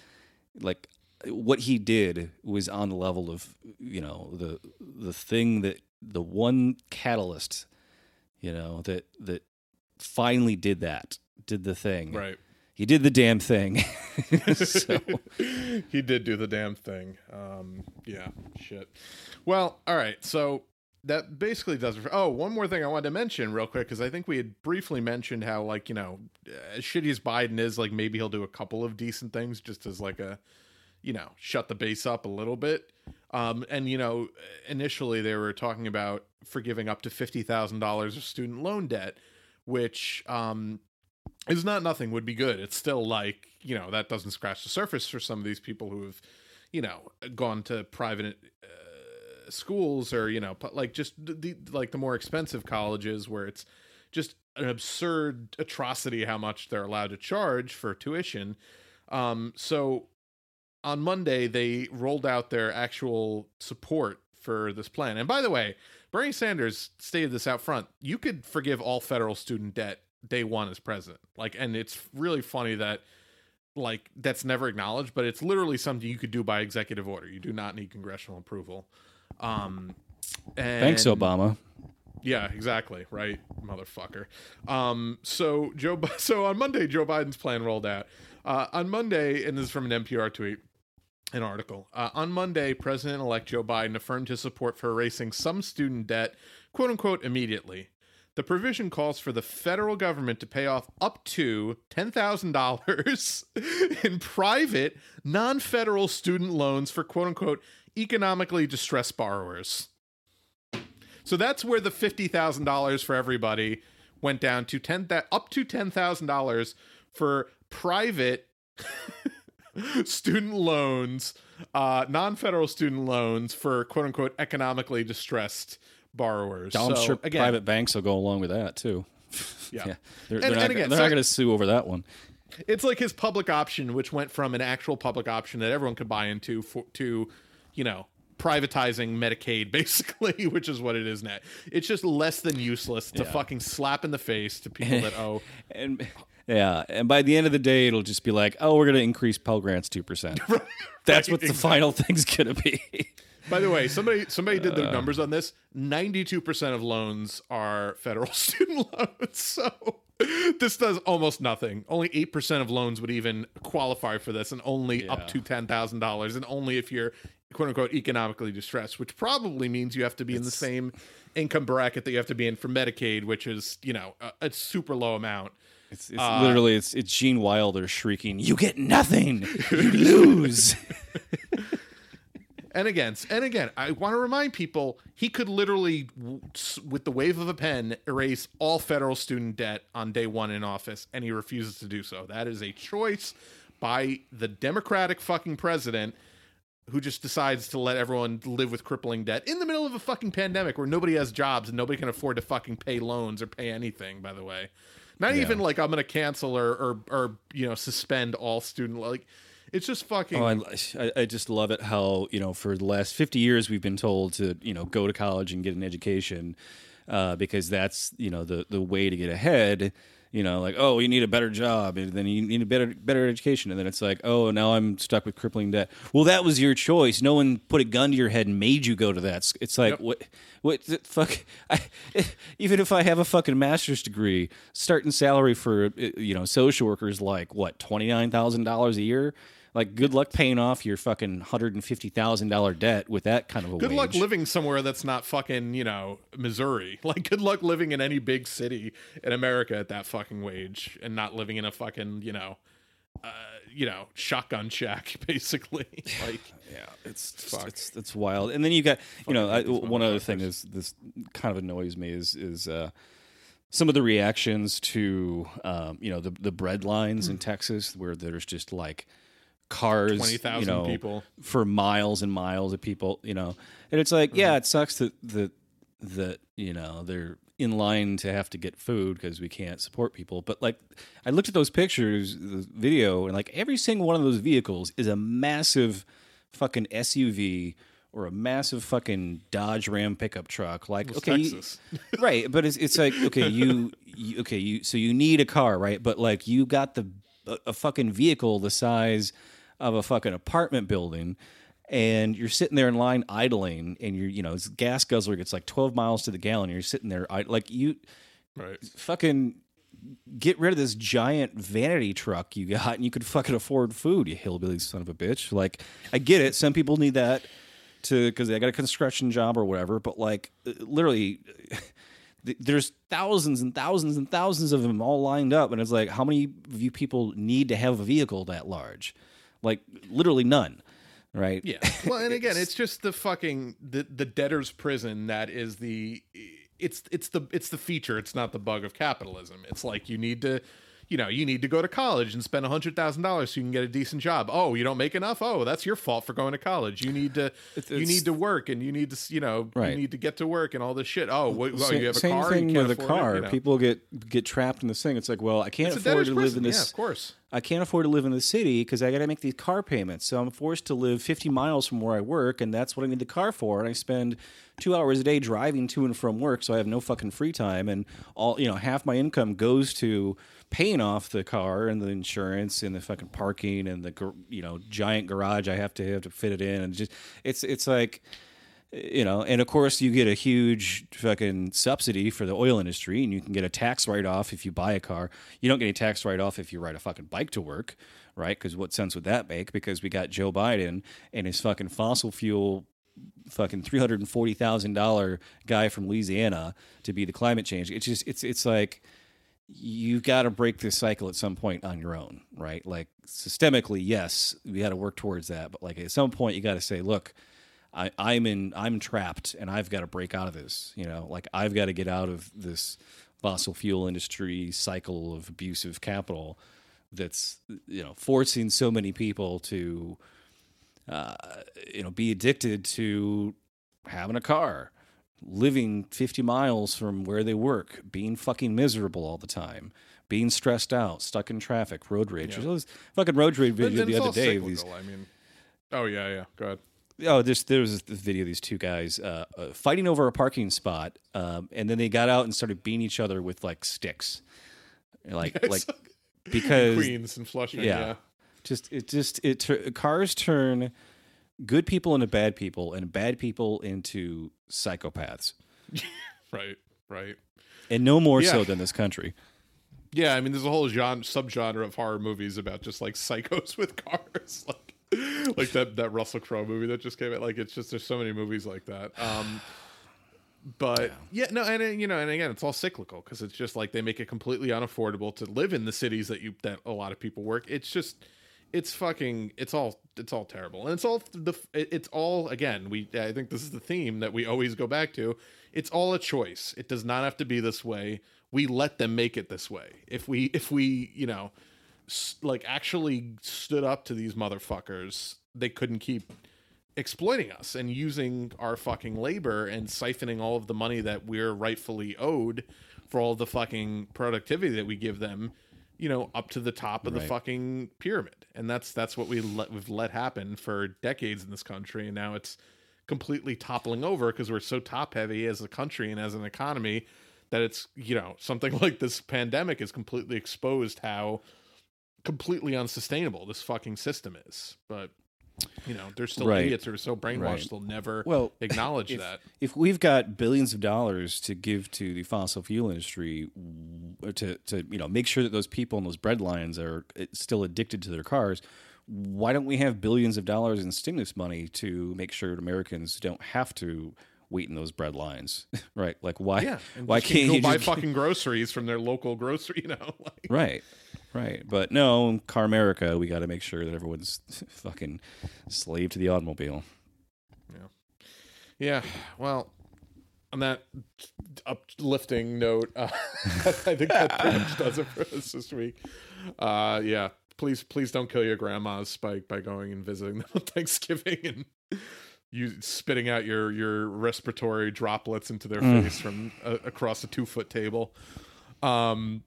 like what he did was on the level of, you know, the, the thing that, the one catalyst, you know, that that finally did that, did the thing. Right. He did the damn thing. so. He did do the damn thing. Um, yeah, shit. Well, all right. So that basically does it. For, oh, one more thing I wanted to mention real quick, because I think we had briefly mentioned how, like, you know, as shitty as Biden is, like, maybe he'll do a couple of decent things just as, like, a, you know, shut the base up a little bit. Um, and, you know, initially they were talking about forgiving up to fifty thousand dollars of student loan debt, which um, is not nothing, would be good. It's still like, you know, that doesn't scratch the surface for some of these people who have, you know, gone to private uh, schools or, you know, like just the, like the more expensive colleges where it's just an absurd atrocity how much they're allowed to charge for tuition. Um, so... On Monday, they rolled out their actual support for this plan. And by the way, Bernie Sanders stated this out front. You could forgive all federal student debt day one as president. Like, and it's really funny that, like, that's never acknowledged, but it's literally something you could do by executive order. You do not need congressional approval. Um, and Thanks, Obama. Yeah, exactly. Right, motherfucker. Um, so Joe, so on Monday, Joe Biden's plan rolled out. Uh, on Monday, and this is from an N P R tweet, an article. Uh, on Monday, President-elect Joe Biden affirmed his support for erasing some student debt, quote-unquote, immediately. The provision calls for the federal government to pay off up to ten thousand dollars in private, non-federal student loans for, quote-unquote, economically distressed borrowers. So that's where the fifty thousand dollars for everybody went down to ten that up to ten thousand dollars for private student loans, uh, non-federal student loans for quote-unquote economically distressed borrowers. I'm so, sure again, private banks will go along with that, too. Yeah. yeah. They're, and, they're not, not going to sue over that one. It's like his public option, which went from an actual public option that everyone could buy into for, to, you know, privatizing Medicaid, basically, which is what it is now. It's just less than useless to yeah. fucking slap in the face to people that owe... and. Yeah, and by the end of the day, it'll just be like, oh, we're going to increase Pell Grants two percent. Right, That's what exactly. the final thing's going to be. By the way, somebody somebody did the uh, numbers on this. ninety-two percent of loans are federal student loans, so this does almost nothing. Only eight percent of loans would even qualify for this, and only yeah. up to ten thousand dollars, and only if you're, quote-unquote, economically distressed, which probably means you have to be it's... in the same income bracket that you have to be in for Medicaid, which is, you know, a, a super low amount. It's, it's uh, literally, it's it's Gene Wilder shrieking, you get nothing, you lose. and again, and again, I want to remind people, he could literally, with the wave of a pen, erase all federal student debt on day one in office, and he refuses to do so. That is a choice by the Democratic fucking president who just decides to let everyone live with crippling debt in the middle of a fucking pandemic where nobody has jobs and nobody can afford to fucking pay loans or pay anything, by the way. Not yeah. even like I'm going to cancel or, or, or, you know, suspend all student, like, it's just fucking. Oh, I, I just love it how, you know, for the last fifty years, we've been told to, you know, go to college and get an education uh, because that's, you know, the, the way to get ahead, you know, like, oh, you need a better job and then you need a better, better education. And then it's like, oh, now I'm stuck with crippling debt. Well, that was your choice. No one put a gun to your head and made you go to that. It's like, yep. what, what the fuck? I, even if I have a fucking master's degree, starting salary for, you know, social workers, like what, twenty-nine thousand dollars a year? Like, good luck paying off your fucking one hundred fifty thousand dollars debt with that kind of a wage. Good luck living somewhere that's not fucking, you know, Missouri. Like, good luck living in any big city in America at that fucking wage and not living in a fucking, you know, uh, you know, shotgun shack, basically. Like, yeah, it's, just, it's it's wild. And then you got, fuck, you know, I, one other thing is this kind of annoys me is is uh, some of the reactions to, um, you know, the the bread lines mm. in Texas, where there's just like cars, twenty thousand you know, people for miles and miles of people, you know, and it's like, mm-hmm. yeah, it sucks that that that you know they're in line to have to get food because we can't support people. But like, I looked at those pictures, the video, and like every single one of those vehicles is a massive fucking S U V or a massive fucking Dodge Ram pickup truck. Like, well, okay, you, right. But it's, it's like, okay, you, you, okay, you, so you need a car, right? But like you got the, a, a fucking vehicle the size of a fucking apartment building, and you're sitting there in line idling, and you're, you know, it's gas guzzler gets like twelve miles to the gallon. And you're sitting there I, like you right. fucking get rid of this giant vanity truck you got, and you could fucking afford food, you hillbilly son of a bitch. Like, I get it. Some people need that to, cause they got a construction job or whatever, but like literally there's thousands and thousands and thousands of them all lined up. And it's like, how many of you people need to have a vehicle that large? Like literally none. Right. Yeah. Well, and again, it's, it's just the fucking the, the debtor's prison that is the it's it's the it's the feature. It's not the bug of capitalism. It's like you need to, you know, you need to go to college and spend a hundred thousand dollars so you can get a decent job. Oh, you don't make enough. Oh, that's your fault for going to college. You need to it's, you it's, need to work and you need to, you know, right. you need to get to work and all this shit. Oh, well, well, you have a same car. Same thing with a car. It, you know? People get get trapped in this thing. It's like, well, I can't it's afford to live prison. in this. Yeah, of course. I can't afford to live in the city because I got to make these car payments. So I'm forced to live fifty miles from where I work, and that's what I need the car for. And I spend two hours a day driving to and from work, so I have no fucking free time. And all, you know, half my income goes to paying off the car and the insurance and the fucking parking and the, you know, giant garage I have to have to fit it in. And just it's it's like, you know, and of course you get a huge fucking subsidy for the oil industry, and you can get a tax write-off if you buy a car. You don't get a tax write-off if you ride a fucking bike to work, right? Because what sense would that make? Because we got Joe Biden and his fucking fossil fuel fucking three hundred forty thousand dollars guy from Louisiana to be the climate change. It's just, it's it's like you've got to break this cycle at some point on your own, right? Like systemically, yes, we got to work towards that. But like at some point you got to say, look, I, I'm in. I'm trapped, and I've got to break out of this. You know, like I've got to get out of this fossil fuel industry cycle of abusive capital that's, you know, forcing so many people to, uh, you know, be addicted to having a car, living fifty miles from where they work, being fucking miserable all the time, being stressed out, stuck in traffic, road rage. Yeah. There's fucking road rage video the other day. Of these... I mean, oh yeah, yeah. Go ahead. Oh, there's, there was this video of these two guys uh, uh, fighting over a parking spot, um, and then they got out and started beating each other with like sticks, like yes. like because Queens and Flushing, yeah, yeah. just it just it ter- cars turn good people into bad people and bad people into psychopaths, right, right, and no more yeah. so than this country. Yeah, I mean, there's a whole genre subgenre of horror movies about just like psychos with cars, like. Like that, that Russell Crowe movie that just came out. Like, it's just, there's so many movies like that. Um, but yeah, yeah no, and you know, and again, it's all cyclical because it's just like they make it completely unaffordable to live in the cities that you that a lot of people work. It's just, it's fucking, it's all, it's all terrible, and it's all the, it's all again. We, I think this is the theme that we always go back to. It's all a choice. It does not have to be this way. We let them make it this way. If we, if we, you know. Like actually stood up to these motherfuckers, they couldn't keep exploiting us and using our fucking labor and siphoning all of the money that we're rightfully owed for all the fucking productivity that we give them, you know, up to the top of right. the fucking pyramid. And that's that's what we let, we've let happen for decades in this country, and now it's completely toppling over because we're so top heavy as a country and as an economy that it's, you know, something like this pandemic has completely exposed how completely unsustainable this fucking system is. But you know, there's still right. idiots who are so brainwashed right. they'll never well, acknowledge if, that if we've got billions of dollars to give to the fossil fuel industry to to you know make sure that those people in those bread lines are still addicted to their cars, why don't we have billions of dollars in stimulus money to make sure that Americans don't have to wait in those bread lines? Right, like why yeah, why can't, can't you buy just... fucking groceries from their local grocery, you know, like, right. Right. But no, in Car America, we got to make sure that everyone's fucking slave to the automobile. Yeah. Yeah. Well, on that uplifting note, uh, I think that pretty much does it for us this week. Uh, yeah. Please, please don't kill your grandmas, Spike, by going and visiting them on Thanksgiving and you spitting out your, your respiratory droplets into their mm. face from uh, across a two foot table. Um,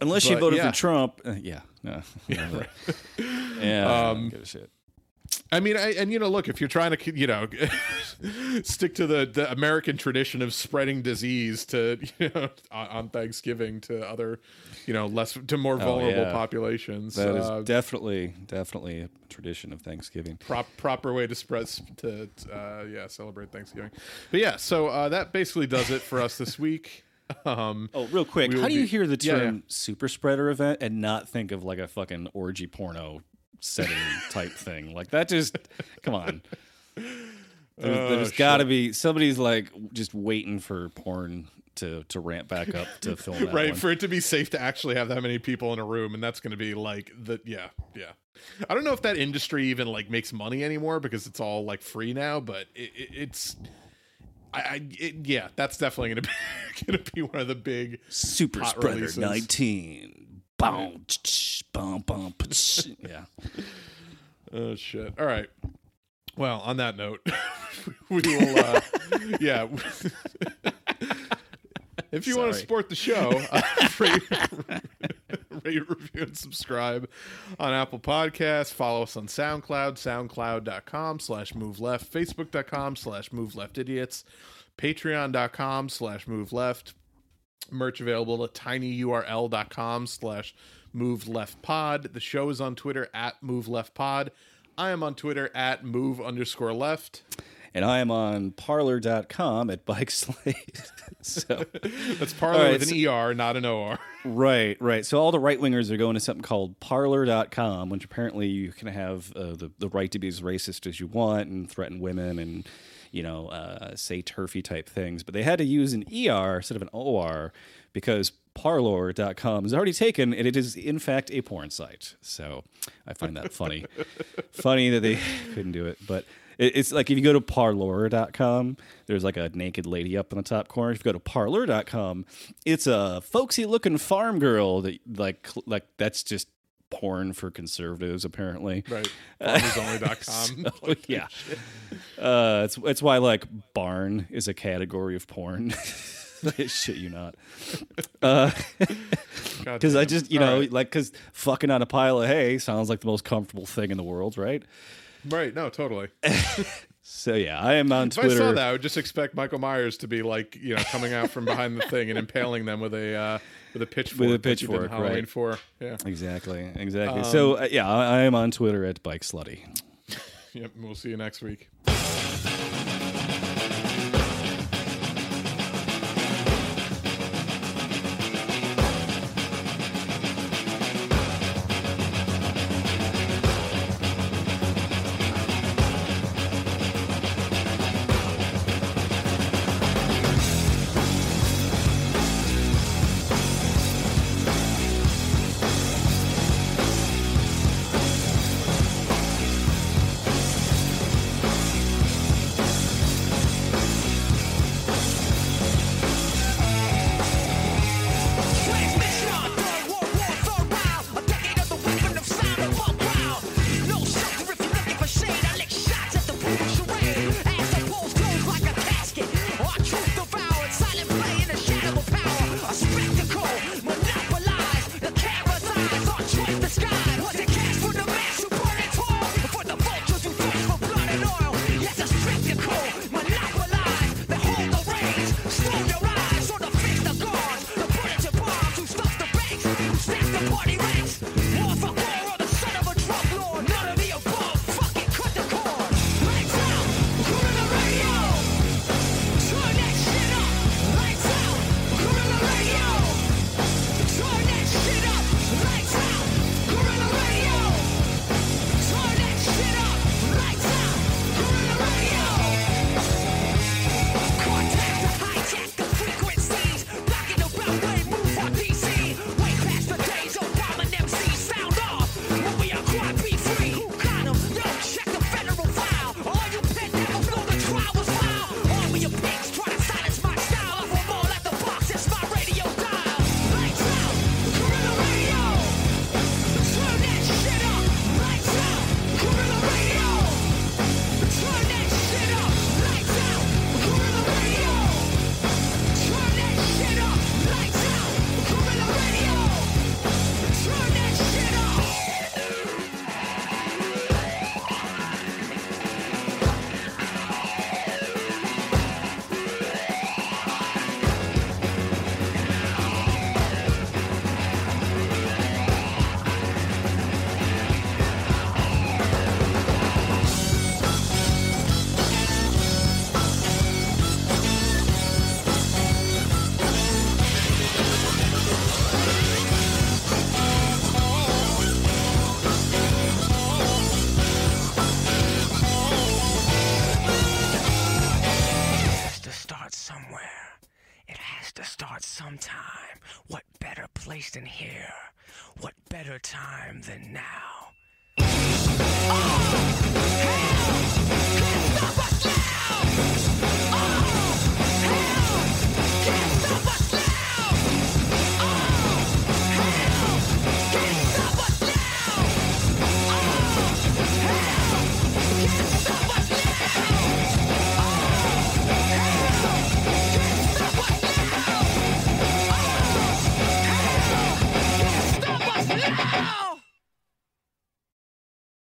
Unless but, you voted yeah. for Trump. Uh, yeah. No, yeah. Right. yeah um, give a shit. I mean, I, and, you know, look, if you're trying to, you know, stick to the, the American tradition of spreading disease to, you know, on, on Thanksgiving to other, you know, less to more vulnerable oh, yeah. populations. That uh, is definitely, definitely a tradition of Thanksgiving. Prop, proper way to spread, to, uh, yeah, celebrate Thanksgiving. But yeah, so uh, that basically does it for us this week. Um, oh, real quick. How do you be, hear the term yeah, yeah. super spreader event and not think of like a fucking orgy porno setting type thing? Like that just, come on. There's, oh, there's got to be, somebody's like just waiting for porn to, to ramp back up to film that Right, one. For it to be safe to actually have that many people in a room. And that's going to be like, the yeah, yeah. I don't know if that industry even like makes money anymore because it's all like free now, but it, it, it's... I, I it, yeah, that's definitely gonna be gonna be one of the big super spreader releases. nineteen Boom, boom, boom. Yeah. Oh shit. All right. Well, on that note, we will. Uh, yeah. If you Sorry. want to support the show, uh, rate, rate, review, and subscribe on Apple Podcasts. Follow us on SoundCloud, soundcloud.com slash move left, facebook.com slash move left idiots, patreon.com slash move left, merch available at tinyurl.com slash move left pod. The show is on Twitter at move left pod. I am on Twitter at move underscore left. And I am on parlor dot com at Bike Slate. So that's Parlor right, with an so, E R, not an O R. Right, right. So all the right-wingers are going to something called parlor dot com, which apparently you can have uh, the, the right to be as racist as you want and threaten women and, you know, uh, say turfy type things. But they had to use an E R instead of an O R because parlor dot com is already taken, and it is, in fact, a porn site. So I find that funny. Funny that they couldn't do it, but... It's like if you go to parlor dot com, there's like a naked lady up in the top corner. If you go to parlor dot com, it's a folksy looking farm girl that like like that's just porn for conservatives apparently. Right. farmers only dot com. So, yeah. Uh, it's it's why like barn is a category of porn. Shit you not. Uh, cuz I just, you know, right. like cuz fucking on a pile of hay sounds like the most comfortable thing in the world, right? Right, no, totally. So, yeah, I am on if Twitter. If I saw that, I would just expect Michael Myers to be, like, you know, coming out from behind the thing and impaling them with a uh, with a pitchfork. With a pitchfork, right. For. Yeah. Exactly, exactly. Um, so, uh, yeah, I, I am on Twitter at Bike Slutty. Yep, we'll see you next week. some time. What better place than here? What better time than now?